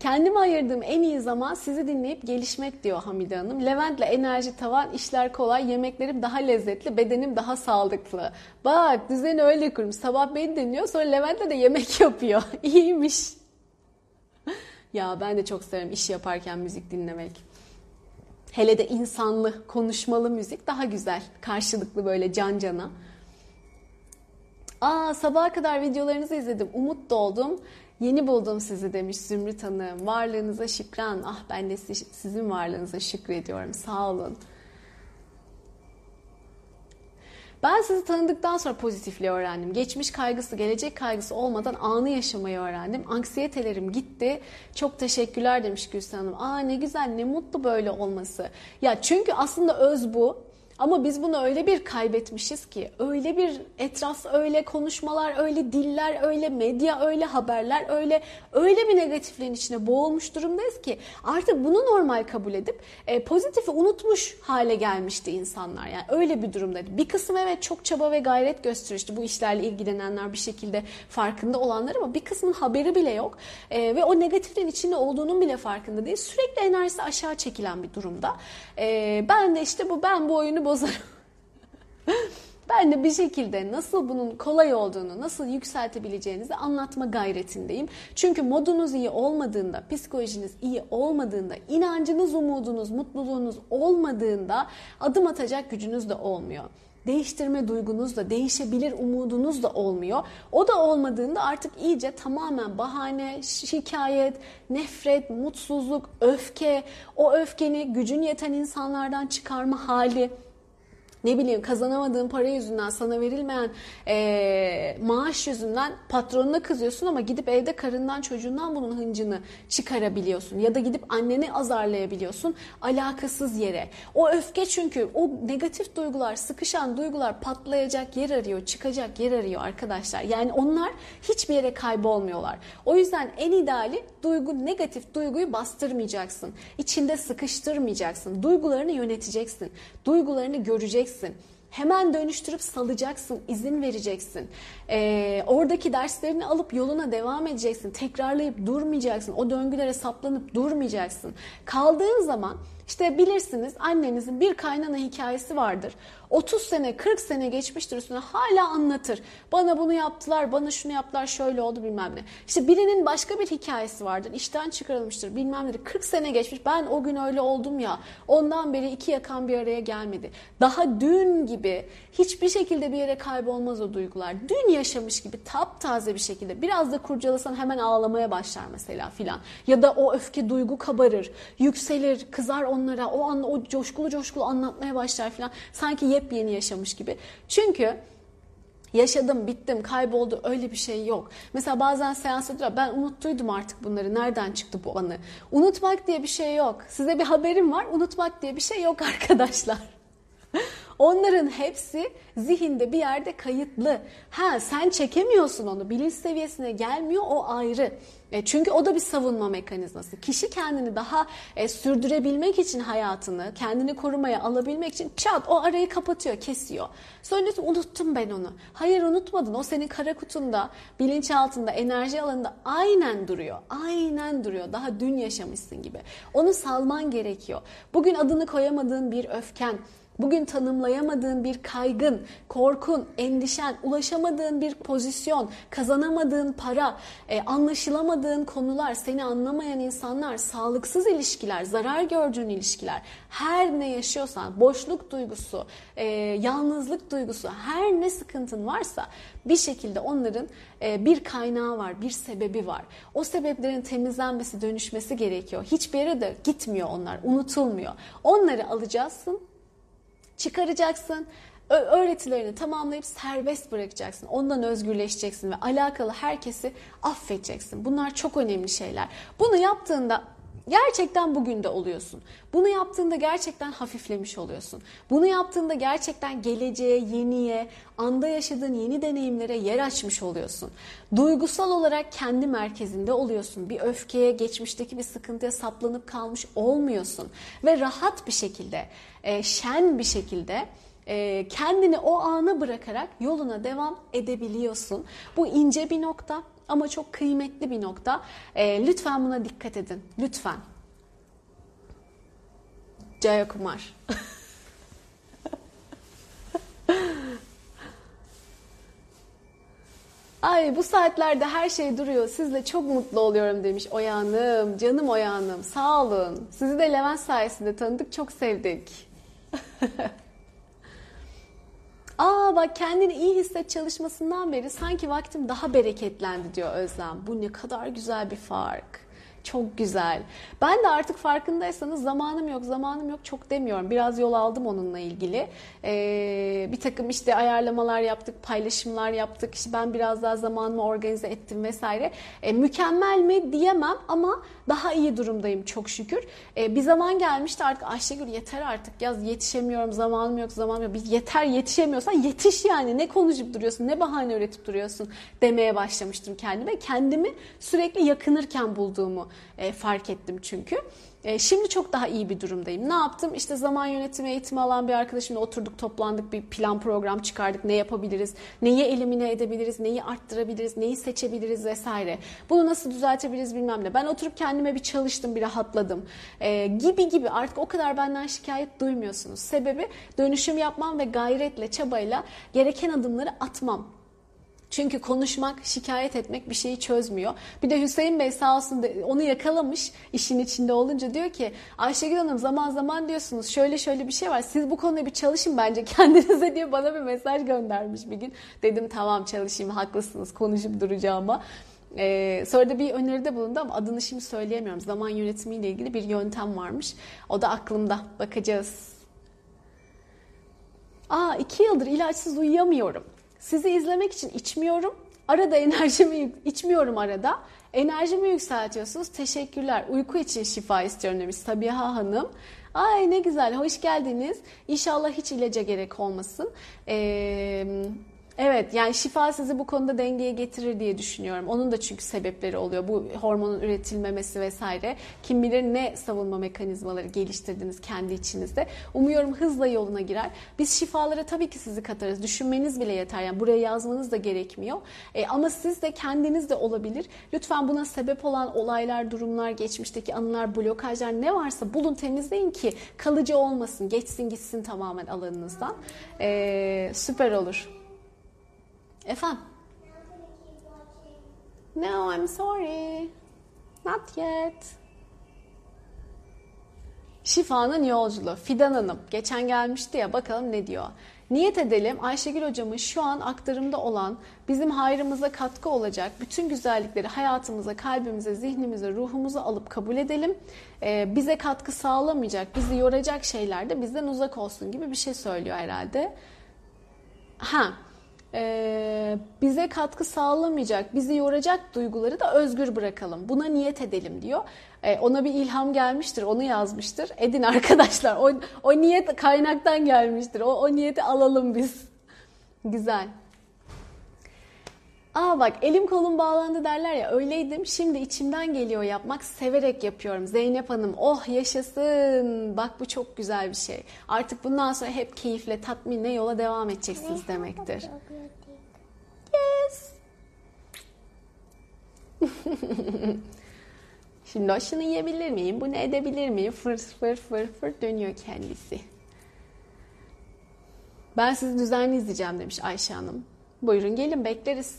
Kendime ayırdığım en iyi zaman sizi dinleyip gelişmek diyor Hamide Hanım. Levent'le enerji tavan, işler kolay, yemeklerim daha lezzetli, bedenim daha sağlıklı. Bak düzeni öyle kurmuş. Sabah beni dinliyor, sonra Levent'le de yemek yapıyor. İyiymiş. Ya ben de çok severim iş yaparken müzik dinlemek. Hele de insanlı, konuşmalı müzik daha güzel. Karşılıklı böyle can cana. Aa sabaha kadar videolarınızı izledim. Umut doldum. Yeni buldum sizi demiş Zümrüt Hanım. Varlığınıza şükran. Ah ben de sizin varlığınıza şükrediyorum. Sağ olun. Ben sizi tanıdıktan sonra pozitifliği öğrendim. Geçmiş kaygısı, gelecek kaygısı olmadan anı yaşamayı öğrendim. Anksiyetelerim gitti. Çok teşekkürler demiş Gülsen Hanım. Aa ne güzel, ne mutlu böyle olması. Ya çünkü aslında öz bu. Ama biz bunu öyle bir kaybetmişiz ki, öyle bir etraf, öyle konuşmalar, öyle diller, öyle medya, öyle haberler, öyle öyle bir negatifliğin içine boğulmuş durumdayız ki artık bunu normal kabul edip e, pozitifi unutmuş hale gelmişti insanlar. Yani öyle bir durumdaydı. Bir kısım evet çok çaba ve gayret gösterişti. Bu işlerle ilgilenenler bir şekilde farkında olanlar ama bir kısmın haberi bile yok. E, ve o negatifliğin içinde olduğunun bile farkında değil. Sürekli enerjisi aşağı çekilen bir durumda. E, ben de işte bu, ben bu oyunu bozarım. Ben de bir şekilde nasıl bunun kolay olduğunu, nasıl yükseltebileceğinizi anlatma gayretindeyim. Çünkü modunuz iyi olmadığında, psikolojiniz iyi olmadığında, inancınız, umudunuz, mutluluğunuz olmadığında adım atacak gücünüz de olmuyor. değiştirme duygunuz da, değişebilir umudunuz da olmuyor. O da olmadığında artık iyice tamamen bahane, şikayet, nefret, mutsuzluk, öfke, o öfkeni gücün yeten insanlardan çıkarma hali, ne bileyim kazanamadığın para yüzünden, sana verilmeyen e, maaş yüzünden patronuna kızıyorsun ama gidip evde karından çocuğundan bunun hıncını çıkarabiliyorsun. Ya da gidip anneni azarlayabiliyorsun alakasız yere. O öfke, çünkü o negatif duygular, sıkışan duygular patlayacak yer arıyor, çıkacak yer arıyor arkadaşlar. Yani onlar hiçbir yere kaybolmuyorlar. O yüzden en ideali duygu, negatif duyguyu bastırmayacaksın. İçinde sıkıştırmayacaksın. Duygularını yöneteceksin. Duygularını göreceksin. Hemen dönüştürüp salacaksın, izin vereceksin. Ee, oradaki derslerini alıp yoluna devam edeceksin. Tekrarlayıp durmayacaksın. O döngülere saplanıp durmayacaksın. Kaldığın zaman işte bilirsiniz, annenizin bir kaynana hikayesi vardır. otuz sene, kırk sene geçmiştir üstüne, hala anlatır. Bana bunu yaptılar, bana şunu yaptılar, şöyle oldu bilmem ne. İşte birinin başka bir hikayesi vardır. İşten çıkarılmıştır bilmem ne. kırk sene geçmiş, ben o gün öyle oldum ya. Ondan beri iki yakan bir araya gelmedi. Daha dün gibi hiçbir şekilde bir yere kaybolmaz o duygular. Dün yaşamış gibi taptaze bir şekilde. Biraz da kurcalasan hemen ağlamaya başlar mesela filan. Ya da o öfke duygu kabarır, yükselir, kızar onlara. O an o coşkulu coşkulu anlatmaya başlar filan. Sanki yepyeni yaşamış gibi. Çünkü yaşadım, bittim, kayboldu, öyle bir şey yok. Mesela bazen seansta diyor, ben unuttuydum artık bunları, nereden çıktı bu anı? Unutmak diye bir şey yok. Size bir haberim var, unutmak diye bir şey yok arkadaşlar. Onların hepsi zihinde bir yerde kayıtlı. Ha, sen çekemiyorsun onu, bilinç seviyesine gelmiyor, o ayrı. Çünkü o da bir savunma mekanizması. Kişi kendini daha e, sürdürebilmek için, hayatını kendini korumaya alabilmek için çat o arayı kapatıyor, kesiyor. Sonra diyorsun unuttum ben onu. Hayır, unutmadın. O senin kara kutunda, bilinçaltında, enerji alanında aynen duruyor. Aynen duruyor. Daha dün yaşamışsın gibi. Onu salman gerekiyor. Bugün adını koyamadığın bir öfken, bugün tanımlayamadığın bir kaygın, korkun, endişen, ulaşamadığın bir pozisyon, kazanamadığın para, anlaşılamadığın konular, seni anlamayan insanlar, sağlıksız ilişkiler, zarar gördüğün ilişkiler, her ne yaşıyorsan, boşluk duygusu, yalnızlık duygusu, her ne sıkıntın varsa bir şekilde onların bir kaynağı var, bir sebebi var. O sebeplerin temizlenmesi, dönüşmesi gerekiyor. Hiçbir yere de gitmiyor onlar, unutulmuyor. Onları alacaksın, çıkaracaksın, öğretilerini tamamlayıp serbest bırakacaksın. Ondan özgürleşeceksin ve alakalı herkesi affedeceksin. Bunlar çok önemli şeyler. Bunu yaptığında gerçekten bugün de oluyorsun. Bunu yaptığında gerçekten hafiflemiş oluyorsun. Bunu yaptığında gerçekten geleceğe, yeniye, anda yaşadığın yeni deneyimlere yer açmış oluyorsun. Duygusal olarak kendi merkezinde oluyorsun. Bir öfkeye, geçmişteki bir sıkıntıya saplanıp kalmış olmuyorsun. Ve rahat bir şekilde, şen bir şekilde kendini o ana bırakarak yoluna devam edebiliyorsun. Bu ince bir nokta. Ama çok kıymetli bir nokta. E, lütfen buna dikkat edin. Lütfen. Jayakumar. Ay, bu saatlerde her şey duruyor. Sizle çok mutlu oluyorum demiş Oya Hanım. Canım Oya Hanım, sağ olun. Sizi de Levent sayesinde tanıdık. Çok sevdik. Aa bak, kendini iyi hisset çalışmasından beri sanki vaktim daha bereketlendi diyor Özlem. Bu ne kadar güzel bir fark. Çok güzel. Ben de artık farkındaysanız zamanım yok, zamanım yok çok demiyorum. Biraz yol aldım onunla ilgili. Ee, bir takım işte ayarlamalar yaptık, paylaşımlar yaptık. İşte ben biraz daha zamanımı organize ettim vesaire. Ee, mükemmel mi diyemem ama daha iyi durumdayım çok şükür. Ee, bir zaman gelmişti artık, Ayşegül yeter artık yaz, yetişemiyorum, zamanım yok, zamanım yok. Biz yeter, yetişemiyorsan yetiş yani, ne konuşup duruyorsun, ne bahane üretip duruyorsun demeye başlamıştım kendime. Kendimi sürekli yakınırken bulduğumu E, fark ettim çünkü. E, şimdi çok daha iyi bir durumdayım. Ne yaptım? İşte zaman yönetimi eğitimi alan bir arkadaşımla oturduk, toplandık, bir plan program çıkardık. Ne yapabiliriz? Neyi elimine edebiliriz? Neyi arttırabiliriz? Neyi seçebiliriz? Vesaire. Bunu nasıl düzeltebiliriz bilmem ne. Ben oturup kendime bir çalıştım, bir rahatladım. E, gibi gibi artık o kadar benden şikayet duymuyorsunuz. Sebebi dönüşüm yapmam ve gayretle, çabayla gereken adımları atmam. Çünkü konuşmak, şikayet etmek bir şeyi çözmüyor. Bir de Hüseyin Bey sağ olsun onu yakalamış işin içinde olunca, diyor ki Ayşegül Hanım zaman zaman diyorsunuz şöyle şöyle bir şey var. Siz bu konuda bir çalışın bence kendinize diye bana bir mesaj göndermiş bir gün. Dedim tamam çalışayım, haklısınız, konuşup duracağıma. Ee, sonra da bir öneride bulundu ama adını şimdi söyleyemiyorum. Zaman yönetimiyle ilgili bir yöntem varmış. O da aklımda. Bakacağız. Aa, iki yıldır ilaçsız uyuyamıyorum. Sizi izlemek için içmiyorum. Arada enerjimi içmiyorum arada. Enerjimi yükseltiyorsunuz. Teşekkürler. Uyku için şifa istiyorum demiş Sabiha Hanım. Ay ne güzel. Hoş geldiniz. İnşallah hiç ilaca gerek olmasın. Eee... Evet, yani şifa sizi bu konuda dengeye getirir diye düşünüyorum. Onun da çünkü sebepleri oluyor. Bu hormonun üretilmemesi vesaire. Kim bilir ne savunma mekanizmaları geliştirdiniz kendi içinizde. Umuyorum hızla yoluna girer. Biz şifalara tabii ki sizi katarız. Düşünmeniz bile yeter. Yani buraya yazmanız da gerekmiyor. E, ama siz de kendiniz de olabilir. Lütfen buna sebep olan olaylar, durumlar, geçmişteki anılar, blokajlar ne varsa bulun, temizleyin ki kalıcı olmasın. Geçsin gitsin tamamen alanınızdan. E, süper olur. Efendim? No, I'm sorry. Not yet. Şifanın yolculuğu. Fidan Hanım geçen gelmişti ya, bakalım ne diyor. Niyet edelim Ayşegül hocamın şu an aktarımda olan, bizim hayrımıza katkı olacak bütün güzellikleri hayatımıza, kalbimize, zihnimize, ruhumuza alıp kabul edelim. Ee, bize katkı sağlamayacak, bizi yoracak şeyler de bizden uzak olsun gibi bir şey söylüyor herhalde. Ha. Ee, bize katkı sağlamayacak, bizi yoracak duyguları da özgür bırakalım. Buna niyet edelim diyor. Ee, ona bir ilham gelmiştir, onu yazmıştır. Edin arkadaşlar, o, o niyet kaynaktan gelmiştir. O, o niyeti alalım biz. Güzel. Aa bak, elim kolum bağlandı derler ya, öyleydim. Şimdi içimden geliyor yapmak, severek yapıyorum. Zeynep Hanım, oh yaşasın. Bak bu çok güzel bir şey. Artık bundan sonra hep keyifle, tatminle yola devam edeceksiniz demektir. Yes. Şimdi hoşunu yiyebilir miyim? Bunu edebilir miyim? Fır fır fır fır dönüyor kendisi. Ben sizi düzenli izleyeceğim demiş Ayşe Hanım. Buyurun gelin, bekleriz.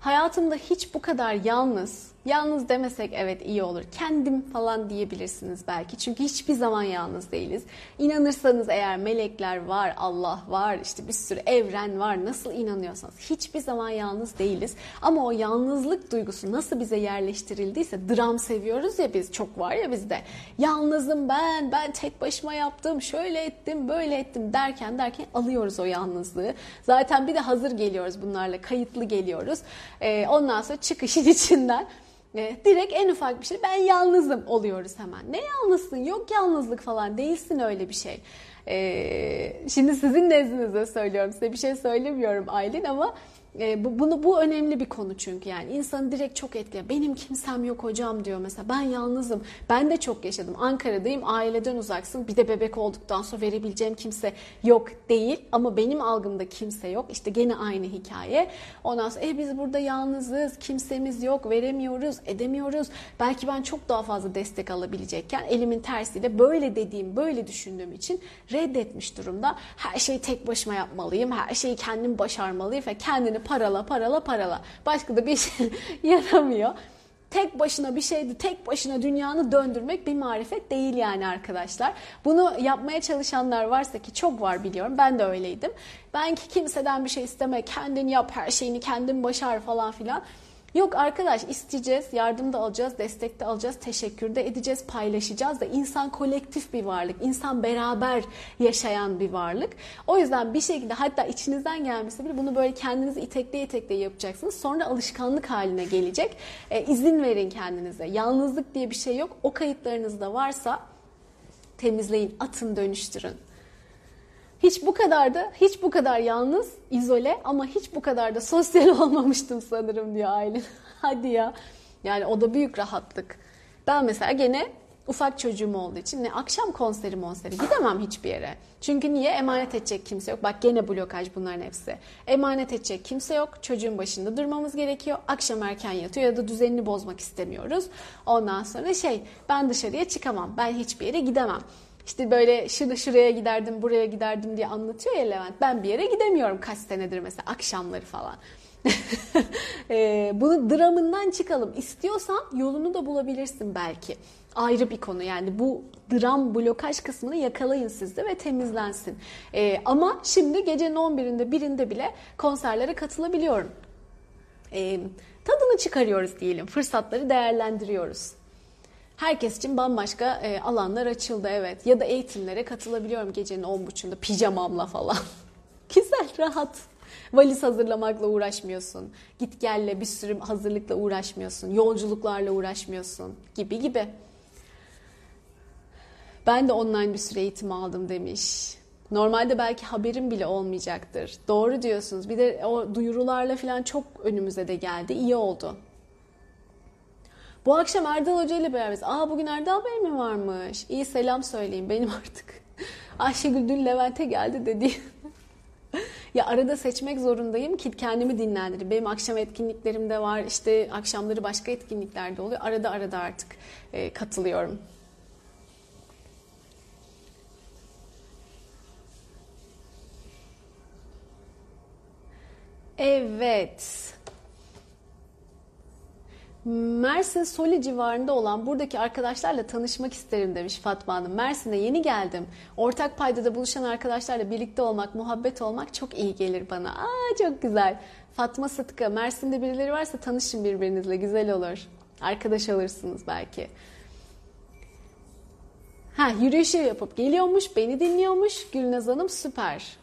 Hayatımda hiç bu kadar yalnız, yalnız demesek evet iyi olur. Kendim falan diyebilirsiniz belki. Çünkü hiçbir zaman yalnız değiliz. İnanırsanız eğer melekler var, Allah var, işte bir sürü evren var. Nasıl inanıyorsanız hiçbir zaman yalnız değiliz. Ama o yalnızlık duygusu nasıl bize yerleştirildiyse, dram seviyoruz ya biz, çok var ya bizde. Yalnızım ben, ben tek başıma yaptım, şöyle ettim, böyle ettim derken derken alıyoruz o yalnızlığı. Zaten bir de hazır geliyoruz bunlarla, kayıtlı geliyoruz. Ondan sonra çıkışın içinden direkt en ufak bir şey, ben yalnızım oluyoruz hemen. Ne yalnızsın, yok yalnızlık falan, değilsin öyle bir şey. Şimdi sizin nezdinizde söylüyorum, size bir şey söylemiyorum Aylin ama bunu, bu önemli bir konu çünkü. Yani insanı direkt çok etkiliyor. Benim kimsem yok hocam diyor mesela, ben yalnızım. Ben de çok yaşadım, Ankara'dayım, aileden uzaksın, bir de bebek olduktan sonra verebileceğim kimse yok değil ama benim algımda kimse yok, işte gene aynı hikaye. Ondan sonra e, biz burada yalnızız, kimsemiz yok, veremiyoruz, edemiyoruz, belki ben çok daha fazla destek alabilecekken elimin tersiyle böyle dediğim, böyle düşündüğüm için reddetmiş durumda. Her şeyi tek başıma yapmalıyım, her şeyi kendim başarmalıyım ve kendini parala parala parala. Başka da bir şey yaramıyor. Tek başına bir şeydi, tek başına dünyanı döndürmek bir marifet değil yani arkadaşlar. Bunu yapmaya çalışanlar varsa, ki çok var biliyorum, ben de öyleydim. Ben ki kimseden bir şey isteme, kendin yap, her şeyini kendin başar falan filan. Yok arkadaş, isteyeceğiz, yardım da alacağız, destek de alacağız, teşekkür de edeceğiz, paylaşacağız da insan kolektif bir varlık, insan beraber yaşayan bir varlık. O yüzden bir şekilde, hatta içinizden gelmese bile bunu böyle kendinizi itekle itekle yapacaksınız. Sonra alışkanlık haline gelecek. E, izin verin kendinize. Yalnızlık diye bir şey yok. O kayıtlarınızda varsa temizleyin, atın, dönüştürün. Hiç bu kadar da, hiç bu kadar yalnız, izole ama hiç bu kadar da sosyal olmamıştım sanırım diyor Aylin. Hadi ya. Yani o da büyük rahatlık. Ben mesela gene ufak çocuğum olduğu için ne akşam konseri monseri gidemem hiçbir yere. Çünkü niye? Emanet edecek kimse yok. Bak gene blokaj bunların hepsi. Emanet edecek kimse yok. Çocuğun başında durmamız gerekiyor. Akşam erken yatıyor ya da düzenini bozmak istemiyoruz. Ondan sonra şey, ben dışarıya çıkamam. Ben hiçbir yere gidemem. işte böyle şurada şuraya giderdim, buraya giderdim diye anlatıyor ya Levent. Ben bir yere gidemiyorum kaç senedir mesela, akşamları falan. e, bunu dramından çıkalım. İstiyorsan yolunu da bulabilirsin belki. Ayrı bir konu yani, bu dram blokaj kısmını yakalayın sizde ve temizlensin. E, ama şimdi gecenin on birinde birinde bile konserlere katılabiliyorum. E, tadını çıkarıyoruz diyelim. Fırsatları değerlendiriyoruz. Herkes için bambaşka e, alanlar açıldı, evet. Ya da eğitimlere katılabiliyorum gecenin on buçukta pijamamla falan. Güzel, rahat. Valiz hazırlamakla uğraşmıyorsun. Git gelle bir sürü hazırlıkla uğraşmıyorsun. Yolculuklarla uğraşmıyorsun gibi gibi. Ben de online bir sürü eğitim aldım demiş. Normalde belki haberim bile olmayacaktır. Doğru diyorsunuz. Bir de o duyurularla falan çok önümüze de geldi. İyi oldu. Bu akşam Erdal Hoca ile beraberiz. Aa, bugün Erdal Bey mi varmış? İyi, selam söyleyin benim artık. Ayşegül dün Levent'e geldi dedi. Ya arada seçmek zorundayım ki kendimi dinlendireyim. Benim akşam etkinliklerim de var. İşte akşamları başka etkinlikler de oluyor. Arada arada artık e, katılıyorum. Evet. Mersin Soli civarında olan buradaki arkadaşlarla tanışmak isterim demiş Fatma Hanım. Mersin'e yeni geldim. Ortak paydada buluşan arkadaşlarla birlikte olmak, muhabbet olmak çok iyi gelir bana. Aa, çok güzel. Fatma Sıtkı, Mersin'de birileri varsa tanışın birbirinizle, güzel olur. Arkadaş olursunuz belki. Ha, yürüyüşü yapıp geliyormuş, beni dinliyormuş. Gülnaz Hanım süper.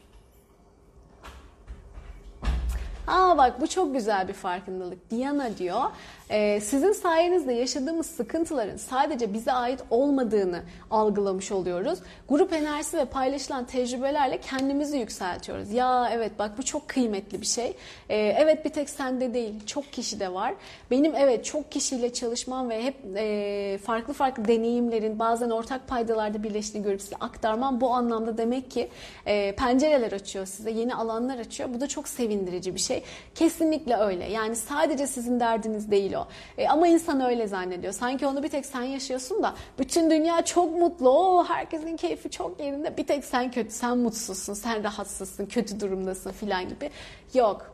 Aa bak, bu çok güzel bir farkındalık. Diana diyor, e, sizin sayenizde yaşadığımız sıkıntıların sadece bize ait olmadığını algılamış oluyoruz. Grup enerjisi ve paylaşılan tecrübelerle kendimizi yükseltiyoruz. Ya evet bak, bu çok kıymetli bir şey. E, evet, bir tek sende değil, çok kişi de var. Benim evet çok kişiyle çalışmam ve hep e, farklı farklı deneyimlerin bazen ortak paydalarda birleştiğini görüp size aktarmam bu anlamda demek ki e, pencereler açıyor size, yeni alanlar açıyor. Bu da çok sevindirici bir şey. Kesinlikle öyle. Yani sadece sizin derdiniz değil o. E, ama insan öyle zannediyor. Sanki onu bir tek sen yaşıyorsun da bütün dünya çok mutlu. Oo, herkesin keyfi çok yerinde. Bir tek sen kötü, sen mutsuzsun, sen rahatsızsın, kötü durumdasın filan gibi. Yok.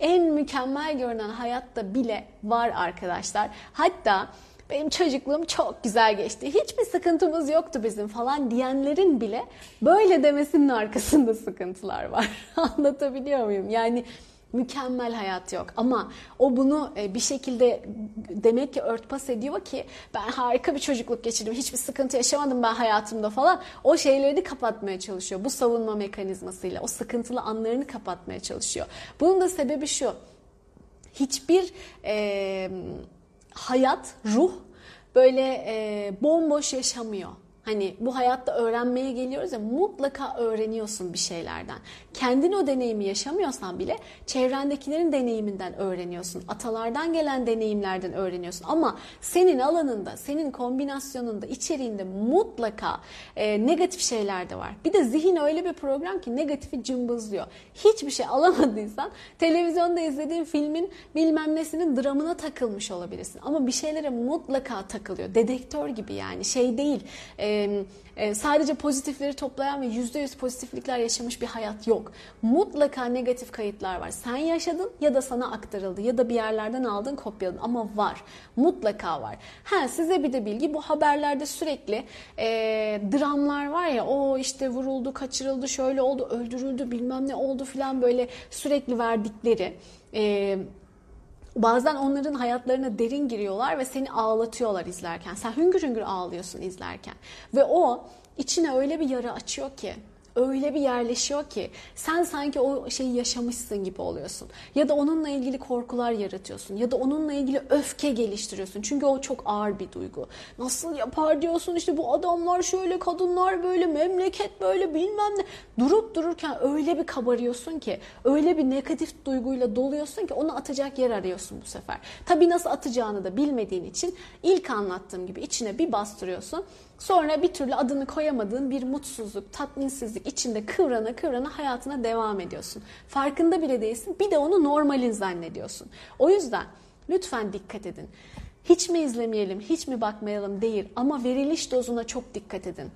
En mükemmel görünen hayatta bile var arkadaşlar. Hatta benim çocukluğum çok güzel geçti, hiçbir sıkıntımız yoktu bizim falan diyenlerin bile böyle demesinin arkasında sıkıntılar var. Anlatabiliyor muyum? Yani mükemmel hayat yok ama o bunu bir şekilde demek ki örtbas ediyor ki ben harika bir çocukluk geçirdim, hiçbir sıkıntı yaşamadım ben hayatımda falan, o şeyleri de kapatmaya çalışıyor bu savunma mekanizmasıyla, o sıkıntılı anlarını kapatmaya çalışıyor. Bunun da sebebi şu: hiçbir e, hayat, ruh böyle e, bomboş yaşamıyor. Hani bu hayatta öğrenmeye geliyoruz ya, mutlaka öğreniyorsun bir şeylerden. Kendin o deneyimi yaşamıyorsan bile çevrendekilerin deneyiminden öğreniyorsun. Atalardan gelen deneyimlerden öğreniyorsun. Ama senin alanında, senin kombinasyonunda, içeriğinde mutlaka e, negatif şeyler de var. Bir de zihin öyle bir program ki negatifi cımbızlıyor. Hiçbir şey alamadıysan televizyonda izlediğin filmin bilmem nesinin dramına takılmış olabilirsin. Ama bir şeylere mutlaka takılıyor. Dedektör gibi yani, şey değil. E, Ee, sadece pozitifleri toplayan ve yüzde yüz pozitiflikler yaşamış bir hayat yok. Mutlaka negatif kayıtlar var. Sen yaşadın ya da sana aktarıldı ya da bir yerlerden aldın, kopyaladın ama var. Mutlaka var. Ha, size bir de bilgi, bu haberlerde sürekli e, dramlar var ya, o işte vuruldu, kaçırıldı, şöyle oldu, öldürüldü, bilmem ne oldu filan, böyle sürekli verdikleri... E, Bazen onların hayatlarına derin giriyorlar ve seni ağlatıyorlar izlerken. Sen hüngür hüngür ağlıyorsun izlerken. Ve o içine öyle bir yara açıyor ki, öyle bir yerleşiyor ki sen sanki o şeyi yaşamışsın gibi oluyorsun. Ya da onunla ilgili korkular yaratıyorsun. Ya da onunla ilgili öfke geliştiriyorsun. Çünkü o çok ağır bir duygu. Nasıl yapar diyorsun, işte bu adamlar şöyle, kadınlar böyle, memleket böyle, bilmem ne. Durup dururken öyle bir kabarıyorsun ki, öyle bir negatif duyguyla doluyorsun ki onu atacak yer arıyorsun bu sefer. Tabii nasıl atacağını da bilmediğin için ilk anlattığım gibi içine bir bastırıyorsun. Sonra bir türlü adını koyamadığın bir mutsuzluk, tatminsizlik içinde kıvrana kıvrana hayatına devam ediyorsun. Farkında bile değilsin. Bir de onu normalin zannediyorsun. O yüzden lütfen dikkat edin. Hiç mi izlemeyelim, hiç mi bakmayalım değil ama veriliş dozuna çok dikkat edin.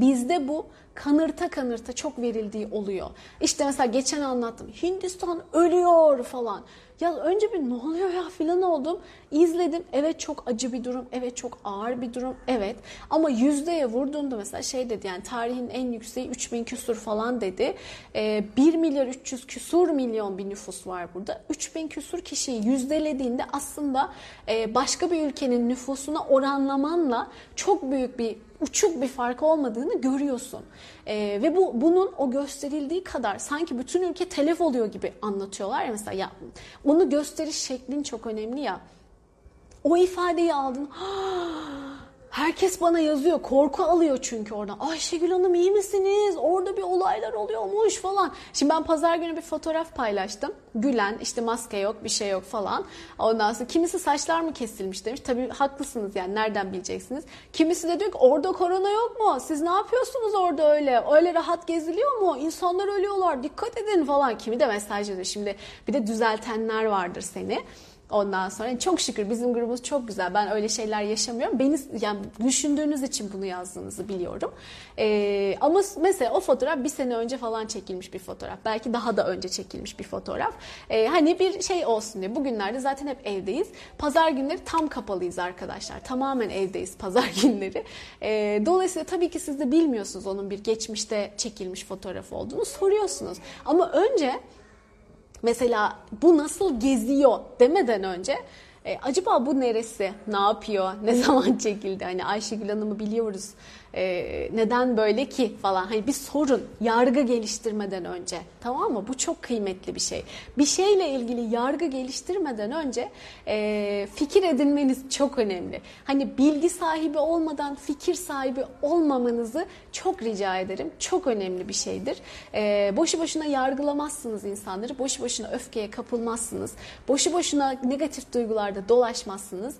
Bizde bu kanırta kanırta çok verildiği oluyor. İşte mesela geçen anlattım. Hindistan ölüyor falan. Ya önce bir ne oluyor ya filan oldum. İzledim. Evet çok acı bir durum. Evet çok ağır bir durum. Evet. Ama yüzdeye vurduğunda mesela şey dedi, yani tarihin en yükseği üç bin küsur falan dedi. Ee, bir milyar üç yüz küsur milyon bir nüfus var burada. üç bin küsur kişiyi yüzdelediğinde aslında e, başka bir ülkenin nüfusuna oranlamanla çok büyük bir uçuk bir fark olmadığını görüyorsun. Ee, ve bu bunun o gösterildiği kadar sanki bütün ülke telef oluyor gibi anlatıyorlar ya mesela, ya onu gösteriş şeklin çok önemli ya. O ifadeyi aldın. Herkes bana yazıyor. Korku alıyor çünkü oradan. Ayşegül Hanım iyi misiniz? Orada bir olaylar oluyormuş falan. Şimdi ben pazar günü bir fotoğraf paylaştım. Gülen, işte maske yok, bir şey yok falan. Ondan sonra kimisi saçlar mı kesilmiş demiş. Tabii haklısınız, yani nereden bileceksiniz? Kimisi de diyor ki orada korona yok mu? Siz ne yapıyorsunuz orada öyle? Öyle rahat geziliyor mu? İnsanlar ölüyorlar. Dikkat edin falan. Kimi de mesaj yazıyor. Şimdi bir de düzeltenler vardır seni. Ondan sonra yani çok şükür bizim grubumuz çok güzel. Ben öyle şeyler yaşamıyorum. Beni yani düşündüğünüz için bunu yazdığınızı biliyorum. Ee, ama mesela o fotoğraf bir sene önce falan çekilmiş bir fotoğraf. Belki daha da önce çekilmiş bir fotoğraf. Ee, hani bir şey olsun diye. Bugünlerde zaten hep evdeyiz. Pazar günleri tam kapalıyız arkadaşlar. Tamamen evdeyiz pazar günleri. Ee, dolayısıyla tabii ki siz de bilmiyorsunuz onun bir geçmişte çekilmiş fotoğraf olduğunu, soruyorsunuz. Ama önce mesela bu nasıl geziyor demeden önce e, acaba bu neresi, ne yapıyor, ne zaman çekildi, hani Ayşegül Hanım'ı biliyoruz, e, neden böyle ki falan, hani bir sorun, yargı geliştirmeden önce, tamam mı? Bu çok kıymetli bir şey. Bir şeyle ilgili yargı geliştirmeden önce e, fikir edinmeniz çok önemli. Hani bilgi sahibi olmadan fikir sahibi olmamanızı çok rica ederim. Çok önemli bir şeydir. E, boşu boşuna yargılamazsınız insanları, boşu boşuna öfkeye kapılmazsınız, boşu boşuna negatif duygularda dolaşmazsınız.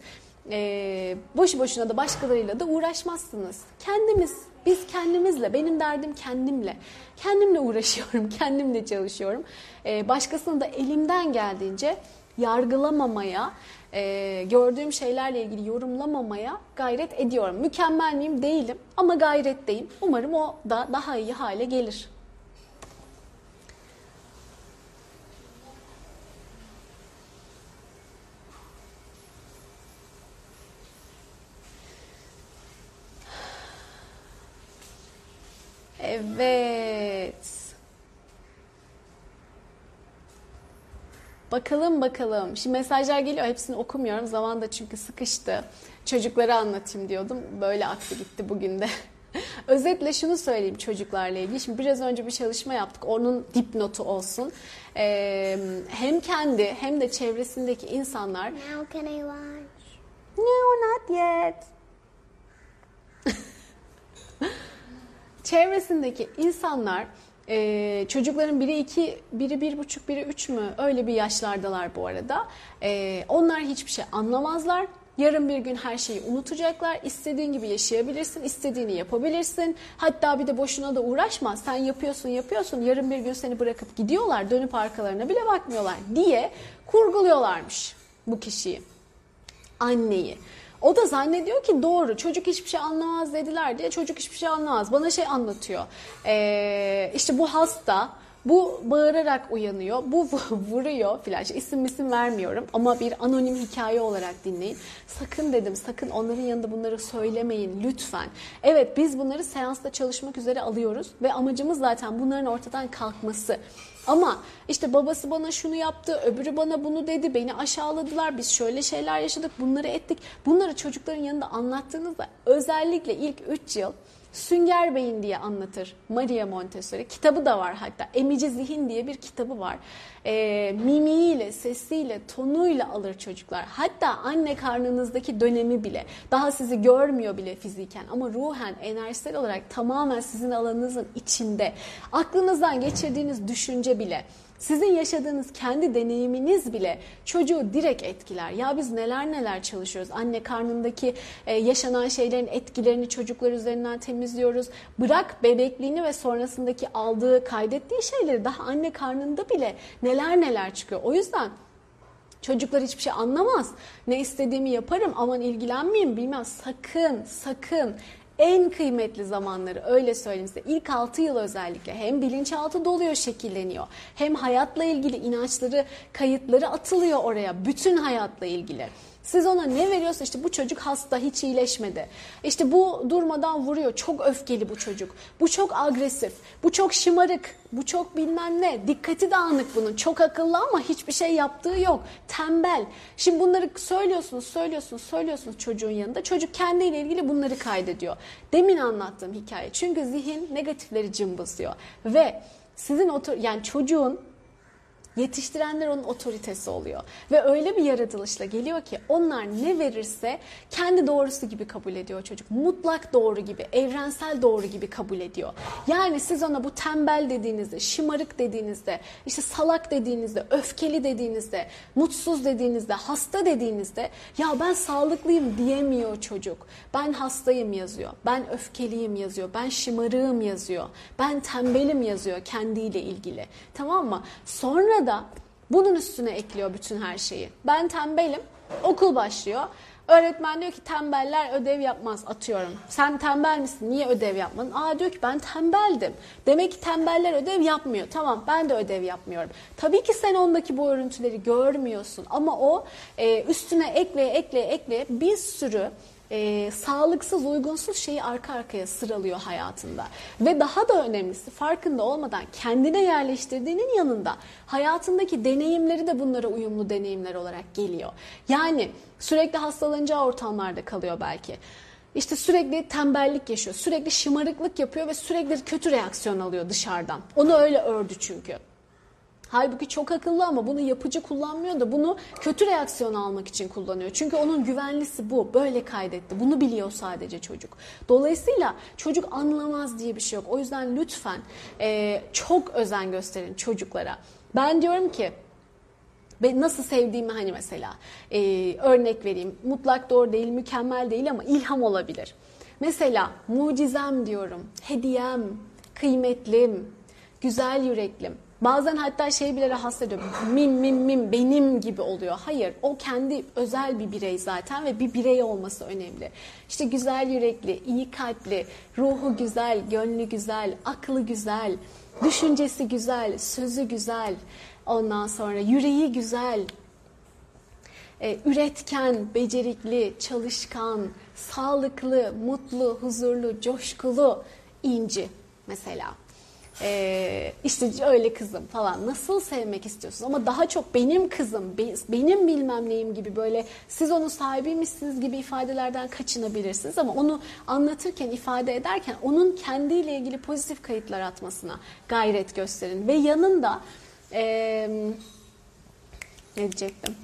Ee, boşu boşuna da başkalarıyla da uğraşmazsınız. Kendimiz, biz kendimizle, benim derdim kendimle. Kendimle uğraşıyorum, kendimle çalışıyorum. Ee, başkasını da elimden geldiğince yargılamamaya, e, gördüğüm şeylerle ilgili yorumlamamaya gayret ediyorum. Mükemmel miyim? Değilim ama gayretteyim. Umarım o da daha iyi hale gelir. Evet. Bakalım bakalım. Şimdi mesajlar geliyor. Hepsini okumuyorum. Zaman da çünkü sıkıştı. Çocuklara anlatayım diyordum. Böyle aktı gitti bugün de. Özetle şunu söyleyeyim çocuklarla ilgili. Şimdi biraz önce bir çalışma yaptık. Onun dipnotu olsun. Ee, hem kendi hem de çevresindeki insanlar. Now can I watch? No, not yet. Çevresindeki insanlar e, çocukların biri iki, biri bir buçuk, biri üç mü? Öyle bir yaşlardalar bu arada. E, onlar hiçbir şey anlamazlar. Yarın bir gün her şeyi unutacaklar. İstediğin gibi yaşayabilirsin, istediğini yapabilirsin. Hatta bir de boşuna da uğraşma. Sen yapıyorsun, yapıyorsun. Yarın bir gün seni bırakıp gidiyorlar, dönüp arkalarına bile bakmıyorlar diye kurguluyorlarmış bu kişiyi, anneyi. O da zannediyor ki doğru, çocuk hiçbir şey anlamaz dediler diye çocuk hiçbir şey anlamaz. Bana şey anlatıyor, ee, işte bu hasta, bu bağırarak uyanıyor, bu vuruyor filan. İşte isim isim vermiyorum ama bir anonim hikaye olarak dinleyin. Sakın dedim, sakın onların yanında bunları söylemeyin lütfen. Evet, biz bunları seansta çalışmak üzere alıyoruz ve amacımız zaten bunların ortadan kalkması. Ama işte babası bana şunu yaptı, öbürü bana bunu dedi, beni aşağıladılar, biz şöyle şeyler yaşadık, bunları ettik. Bunları çocukların yanında anlattığınızda özellikle ilk üç yıl Sünger Beyin diye anlatır Maria Montessori. Kitabı da var hatta. Emici Zihin diye bir kitabı var. E, mimiğiyle, sesiyle, tonuyla alır çocuklar. Hatta anne karnınızdaki dönemi bile. Daha sizi görmüyor bile fiziken. Ama ruhen, enerjisel olarak tamamen sizin alanınızın içinde. Aklınızdan geçirdiğiniz düşünce bile. Sizin yaşadığınız kendi deneyiminiz bile çocuğu direkt etkiler. Ya biz neler neler çalışıyoruz. Anne karnındaki yaşanan şeylerin etkilerini çocuklar üzerinden temizliyoruz. Bırak bebekliğini ve sonrasındaki aldığı, kaydettiği şeyleri, daha anne karnında bile neler neler çıkıyor. O yüzden çocuklar hiçbir şey anlamaz. Ne istediğimi yaparım, aman ilgilenmeyeyim bilmem. Sakın, sakın. en kıymetli zamanları, öyle söyleyeyim size. İlk altı yıl özellikle hem bilinçaltı doluyor, şekilleniyor. Hem hayatla ilgili inançları, kayıtları atılıyor oraya. Bütün hayatla ilgili. Siz ona ne veriyorsa, işte bu çocuk hasta, hiç iyileşmedi. İşte bu durmadan vuruyor. Çok öfkeli bu çocuk. Bu çok agresif. Bu çok şımarık. Bu çok bilmem ne. Dikkati dağınık bunun. Çok akıllı ama hiçbir şey yaptığı yok. Tembel. Şimdi bunları söylüyorsunuz, söylüyorsunuz, söylüyorsunuz çocuğun yanında. Çocuk kendiyle ilgili bunları kaydediyor. Demin anlattığım hikaye. Çünkü zihin negatifleri cımbızlıyor. Ve sizin otor- yani çocuğun yetiştirenler onun otoritesi oluyor. Ve öyle bir yaratılışla geliyor ki onlar ne verirse kendi doğrusu gibi kabul ediyor çocuk. Mutlak doğru gibi, evrensel doğru gibi kabul ediyor. Yani siz ona bu tembel dediğinizde, şımarık dediğinizde, işte salak dediğinizde, öfkeli dediğinizde, mutsuz dediğinizde, hasta dediğinizde, ya ben sağlıklıyım diyemiyor çocuk. Ben hastayım yazıyor, ben öfkeliyim yazıyor, ben şımarığım yazıyor, ben tembelim yazıyor kendiyle ilgili. Tamam mı? Sonra da da bunun üstüne ekliyor bütün her şeyi. Ben tembelim, okul başlıyor. Öğretmen diyor ki tembeller ödev yapmaz, atıyorum. Sen tembel misin, niye ödev yapmadın? Aa diyor ki ben tembeldim. Demek ki tembeller ödev yapmıyor. Tamam, ben de ödev yapmıyorum. Tabii ki sen ondaki bu örüntüleri görmüyorsun. Ama o e, üstüne ekleye ekleye ekleye bir sürü E, sağlıksız, uygunsuz şeyi arka arkaya sıralıyor hayatında. Ve daha da önemlisi, farkında olmadan kendine yerleştirdiğinin yanında hayatındaki deneyimleri de bunlara uyumlu deneyimler olarak geliyor. Yani sürekli hastalanacağı ortamlarda kalıyor belki. İşte sürekli tembellik yaşıyor, sürekli şımarıklık yapıyor ve sürekli kötü reaksiyon alıyor dışarıdan. Onu öyle ördü çünkü. Halbuki çok akıllı ama bunu yapıcı kullanmıyor da bunu kötü reaksiyon almak için kullanıyor. Çünkü onun güvenlisi bu. Böyle kaydetti. Bunu biliyor sadece çocuk. Dolayısıyla çocuk anlamaz diye bir şey yok. O yüzden lütfen e, çok özen gösterin çocuklara. Ben diyorum ki ve nasıl sevdiğimi hani mesela e, örnek vereyim. Mutlak doğru değil, mükemmel değil ama ilham olabilir. Mesela mucizem diyorum, hediyem, kıymetlim, güzel yüreklim. Bazen hatta şey bile rahatsız ediyor. Mim mim mim benim gibi oluyor. Hayır, o kendi özel bir birey zaten ve bir birey olması önemli. İşte güzel yürekli, iyi kalpli, ruhu güzel, gönlü güzel, aklı güzel, düşüncesi güzel, sözü güzel, ondan sonra yüreği güzel, e, üretken, becerikli, çalışkan, sağlıklı, mutlu, huzurlu, coşkulu, inci mesela. Ee, işte öyle kızım falan, nasıl sevmek istiyorsunuz ama daha çok benim kızım, benim bilmem neyim gibi, böyle siz onun sahibiymişsiniz gibi ifadelerden kaçınabilirsiniz ama onu anlatırken, ifade ederken onun kendiyle ilgili pozitif kayıtlar atmasına gayret gösterin ve yanında ee, ne diyecektim?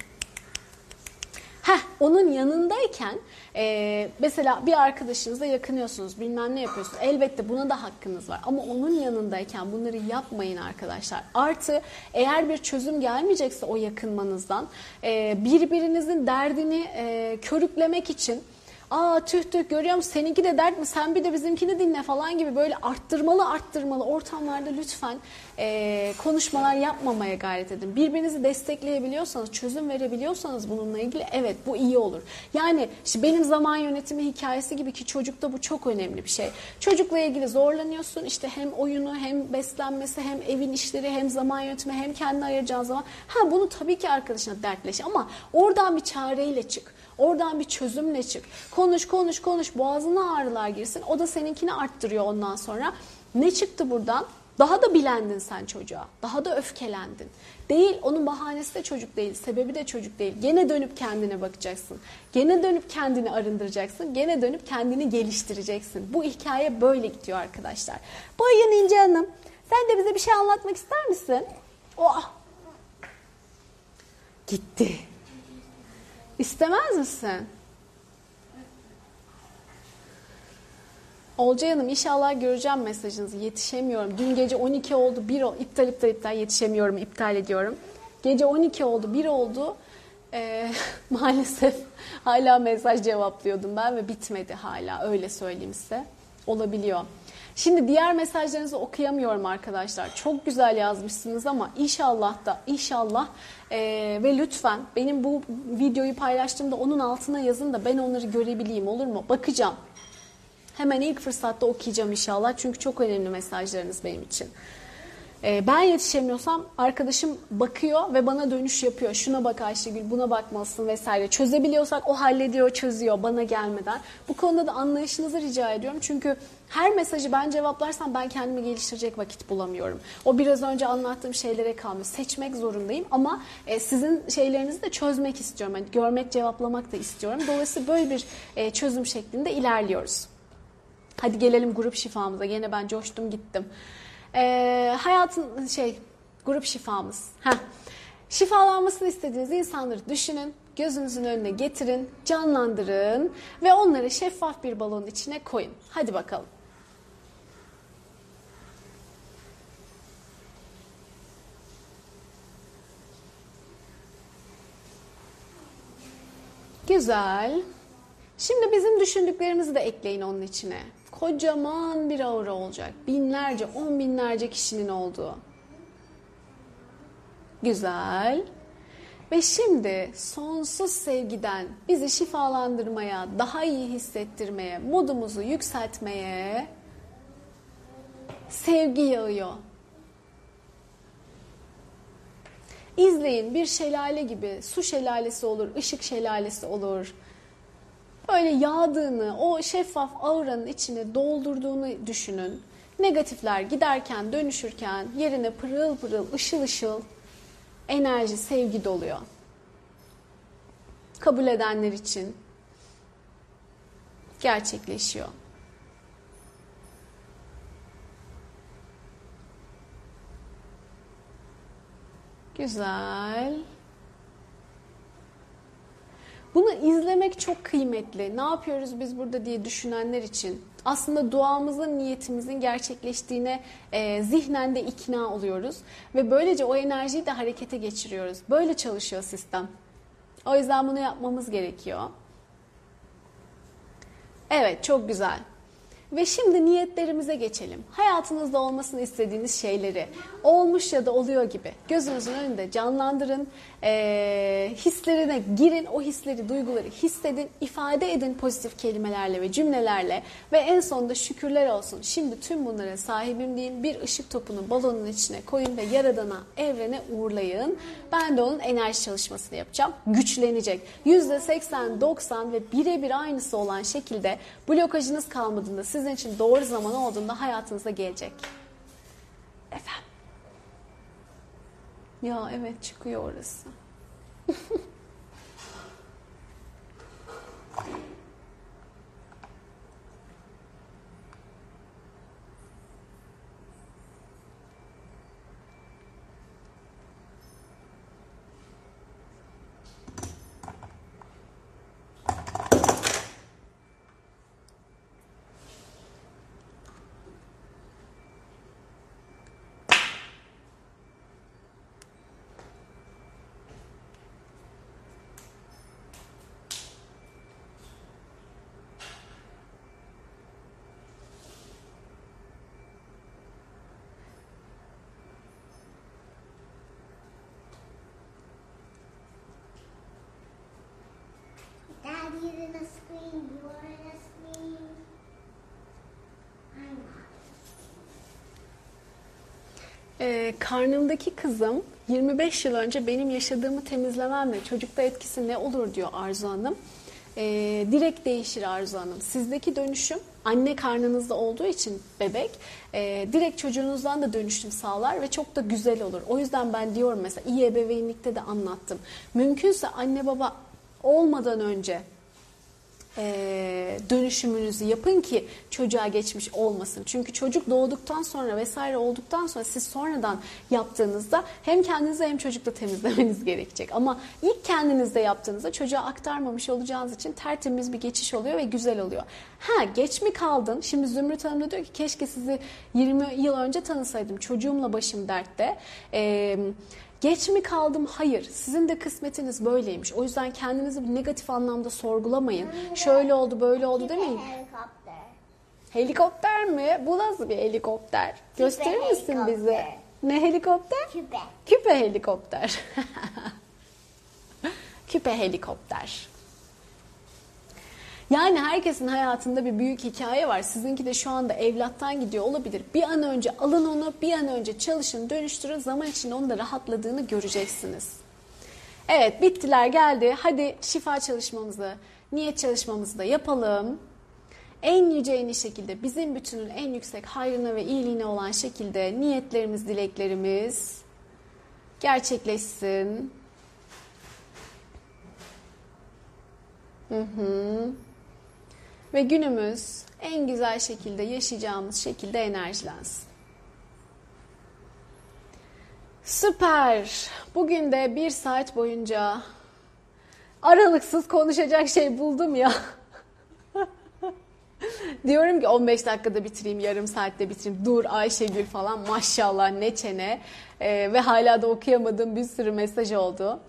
Heh, onun yanındayken e, mesela bir arkadaşınıza yakınıyorsunuz, bilmem ne yapıyorsunuz. Elbette buna da hakkınız var ama onun yanındayken bunları yapmayın arkadaşlar. Artı eğer bir çözüm gelmeyecekse o yakınmanızdan e, birbirinizin derdini e, körüklemek için aa tüh tüh görüyorum seninki de dert mi, sen bir de bizimkini dinle falan gibi böyle arttırmalı arttırmalı ortamlarda lütfen e, konuşmalar yapmamaya gayret edin. Birbirinizi destekleyebiliyorsanız, çözüm verebiliyorsanız bununla ilgili, evet bu iyi olur. Yani işte benim zaman yönetimi hikayesi gibi ki çocukta bu çok önemli bir şey. Çocukla ilgili zorlanıyorsun, işte hem oyunu, hem beslenmesi, hem evin işleri, hem zaman yönetimi, hem kendini ayıracağın zaman. Ha bunu tabii ki arkadaşına dertleş ama oradan bir çareyle çık. Oradan bir çözümle çık. Konuş konuş konuş, boğazına ağrılar girsin. O da seninkini arttırıyor ondan sonra. Ne çıktı buradan? Daha da bilendin sen çocuğa. Daha da öfkelendin. Değil, onun bahanesi de çocuk değil. Sebebi de çocuk değil. Gene dönüp kendine bakacaksın. Gene dönüp kendini arındıracaksın. Gene dönüp kendini geliştireceksin. Bu hikaye böyle gidiyor arkadaşlar. Buyurun İnce Hanım. Sen de bize bir şey anlatmak ister misin? Oh! Gitti. İstemez misin? Olcay Hanım inşallah göreceğim mesajınızı. Yetişemiyorum. Dün gece on iki oldu, bir oldu. İptal iptal iptal yetişemiyorum. İptal ediyorum. Gece on iki oldu, bir oldu. Ee, maalesef hala mesaj cevaplıyordum ben ve bitmedi hala. Öyle söyleyeyim size. Olabiliyor. Şimdi diğer mesajlarınızı okuyamıyorum arkadaşlar. Çok güzel yazmışsınız ama inşallah da inşallah e, ve lütfen benim bu videoyu paylaştığımda onun altına yazın da ben onları görebileyim, olur mu? Bakacağım. Hemen ilk fırsatta okuyacağım inşallah. Çünkü çok önemli mesajlarınız benim için. Ee, ben yetişemiyorsam arkadaşım bakıyor ve bana dönüş yapıyor. Şuna bak Ayşegül, buna bakmalısın vesaire. Çözebiliyorsak o hallediyor, çözüyor bana gelmeden. Bu konuda da anlayışınızı rica ediyorum. Çünkü her mesajı ben cevaplarsam ben kendimi geliştirecek vakit bulamıyorum. O biraz önce anlattığım şeylere kalmıyor. Seçmek zorundayım ama sizin şeylerinizi de çözmek istiyorum. Yani görmek, cevaplamak da istiyorum. Dolayısıyla böyle bir çözüm şeklinde ilerliyoruz. Hadi gelelim grup şifamıza. Yine ben coştum gittim. Ee, hayatın şey grup şifamız. Heh. Şifalanmasını istediğiniz insanları düşünün. Gözünüzün önüne getirin. Canlandırın. Ve onları şeffaf bir balonun içine koyun. Hadi bakalım. Güzel. Şimdi bizim düşündüklerimizi de ekleyin onun içine. Kocaman bir aura olacak. Binlerce, on binlerce kişinin olduğu. Güzel. Ve şimdi sonsuz sevgiden bizi şifalandırmaya, daha iyi hissettirmeye, modumuzu yükseltmeye sevgi yağıyor. İzleyin, bir şelale gibi, su şelalesi olur, ışık şelalesi olur. Böyle yağdığını, o şeffaf auranın içine doldurduğunu düşünün. Negatifler giderken, dönüşürken yerine pırıl pırıl, ışıl ışıl enerji, sevgi doluyor. Kabul edenler için gerçekleşiyor. Güzel. Bunu izlemek çok kıymetli. Ne yapıyoruz biz burada diye düşünenler için. Aslında duamızın, niyetimizin gerçekleştiğine e, zihnen de ikna oluyoruz. Ve böylece o enerjiyi de harekete geçiriyoruz. Böyle çalışıyor sistem. O yüzden bunu yapmamız gerekiyor. Evet, çok güzel. Ve şimdi niyetlerimize geçelim. Hayatınızda olmasını istediğiniz şeyleri olmuş ya da oluyor gibi gözünüzün önünde canlandırın. Ee, hislerine girin. O hisleri, duyguları hissedin. İfade edin pozitif kelimelerle ve cümlelerle. Ve en sonunda şükürler olsun. Şimdi tüm bunlara sahibim deyin. Bir ışık topunu balonun içine koyun ve Yaradan'a, evrene uğurlayın. Ben de onun enerji çalışmasını yapacağım. Güçlenecek. yüzde seksen, doksan ve birebir aynısı olan şekilde blokajınız kalmadığında, sizin için doğru zaman olduğunda hayatınıza gelecek. Efendim. Ya evet, çıkıyor orası. Ee, karnımdaki kızım yirmi beş yıl önce benim yaşadığımı temizlememle çocukta etkisi ne olur diyor Arzu Hanım. Ee, direkt değişir Arzu Hanım. Sizdeki dönüşüm anne karnınızda olduğu için bebek e, direkt çocuğunuzdan da dönüşüm sağlar ve çok da güzel olur. O yüzden ben diyorum mesela iyi ebeveynlikte de anlattım. Mümkünse anne baba olmadan önce Ee, dönüşümünüzü yapın ki çocuğa geçmiş olmasın. Çünkü çocuk doğduktan sonra vesaire olduktan sonra siz sonradan yaptığınızda hem kendinizi hem çocukla temizlemeniz gerekecek. Ama ilk kendinizde yaptığınızda çocuğa aktarmamış olacağınız için tertemiz bir geçiş oluyor ve güzel oluyor. Ha, geç mi kaldın? Şimdi Zümrüt Hanım da diyor ki keşke sizi yirmi yıl önce tanısaydım. Çocuğumla başım dertte. Eee... Geç mi kaldım? Hayır. Sizin de kısmetiniz böyleymiş. O yüzden kendinizi negatif anlamda sorgulamayın. Şöyle oldu, böyle oldu demeyin. Helikopter. Helikopter mi? Bu nasıl bir helikopter? Küpe. Gösterir misin helikopter bize? Ne helikopter? Küpe. Küpe helikopter. Küpe helikopter. Yani herkesin hayatında bir büyük hikaye var. Sizinki de şu anda evlattan gidiyor olabilir. Bir an önce alın onu, bir an önce çalışın, dönüştürün. Zaman içinde onun da rahatladığını göreceksiniz. Evet, bittiler geldi. Hadi şifa çalışmamızı, niyet çalışmamızı da yapalım. En yüce en iyi şekilde, bizim bütünün en yüksek hayrına ve iyiliğine olan şekilde niyetlerimiz, dileklerimiz gerçekleşsin. Hı hı. Ve günümüz en güzel şekilde yaşayacağımız şekilde enerjilensin. Süper. Bugün de bir saat boyunca aralıksız konuşacak şey buldum ya. Diyorum ki on beş dakikada bitireyim, yarım saatte bitireyim. Dur Ayşegül falan, maşallah ne çene. Ee, ve hala da okuyamadığım bir sürü mesaj oldu.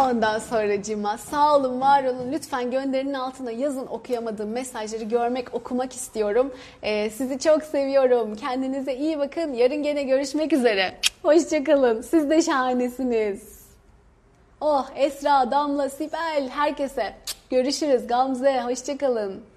Ondan sonracığıma sağ olun, var olun. Lütfen gönderinin altına yazın okuyamadığım mesajları, görmek, okumak istiyorum. Ee, sizi çok seviyorum. Kendinize iyi bakın. Yarın gene görüşmek üzere. Hoşçakalın. Siz de şahanesiniz. Oh, Esra, Damla, Sibel, herkese. Görüşürüz Gamze. Hoşçakalın.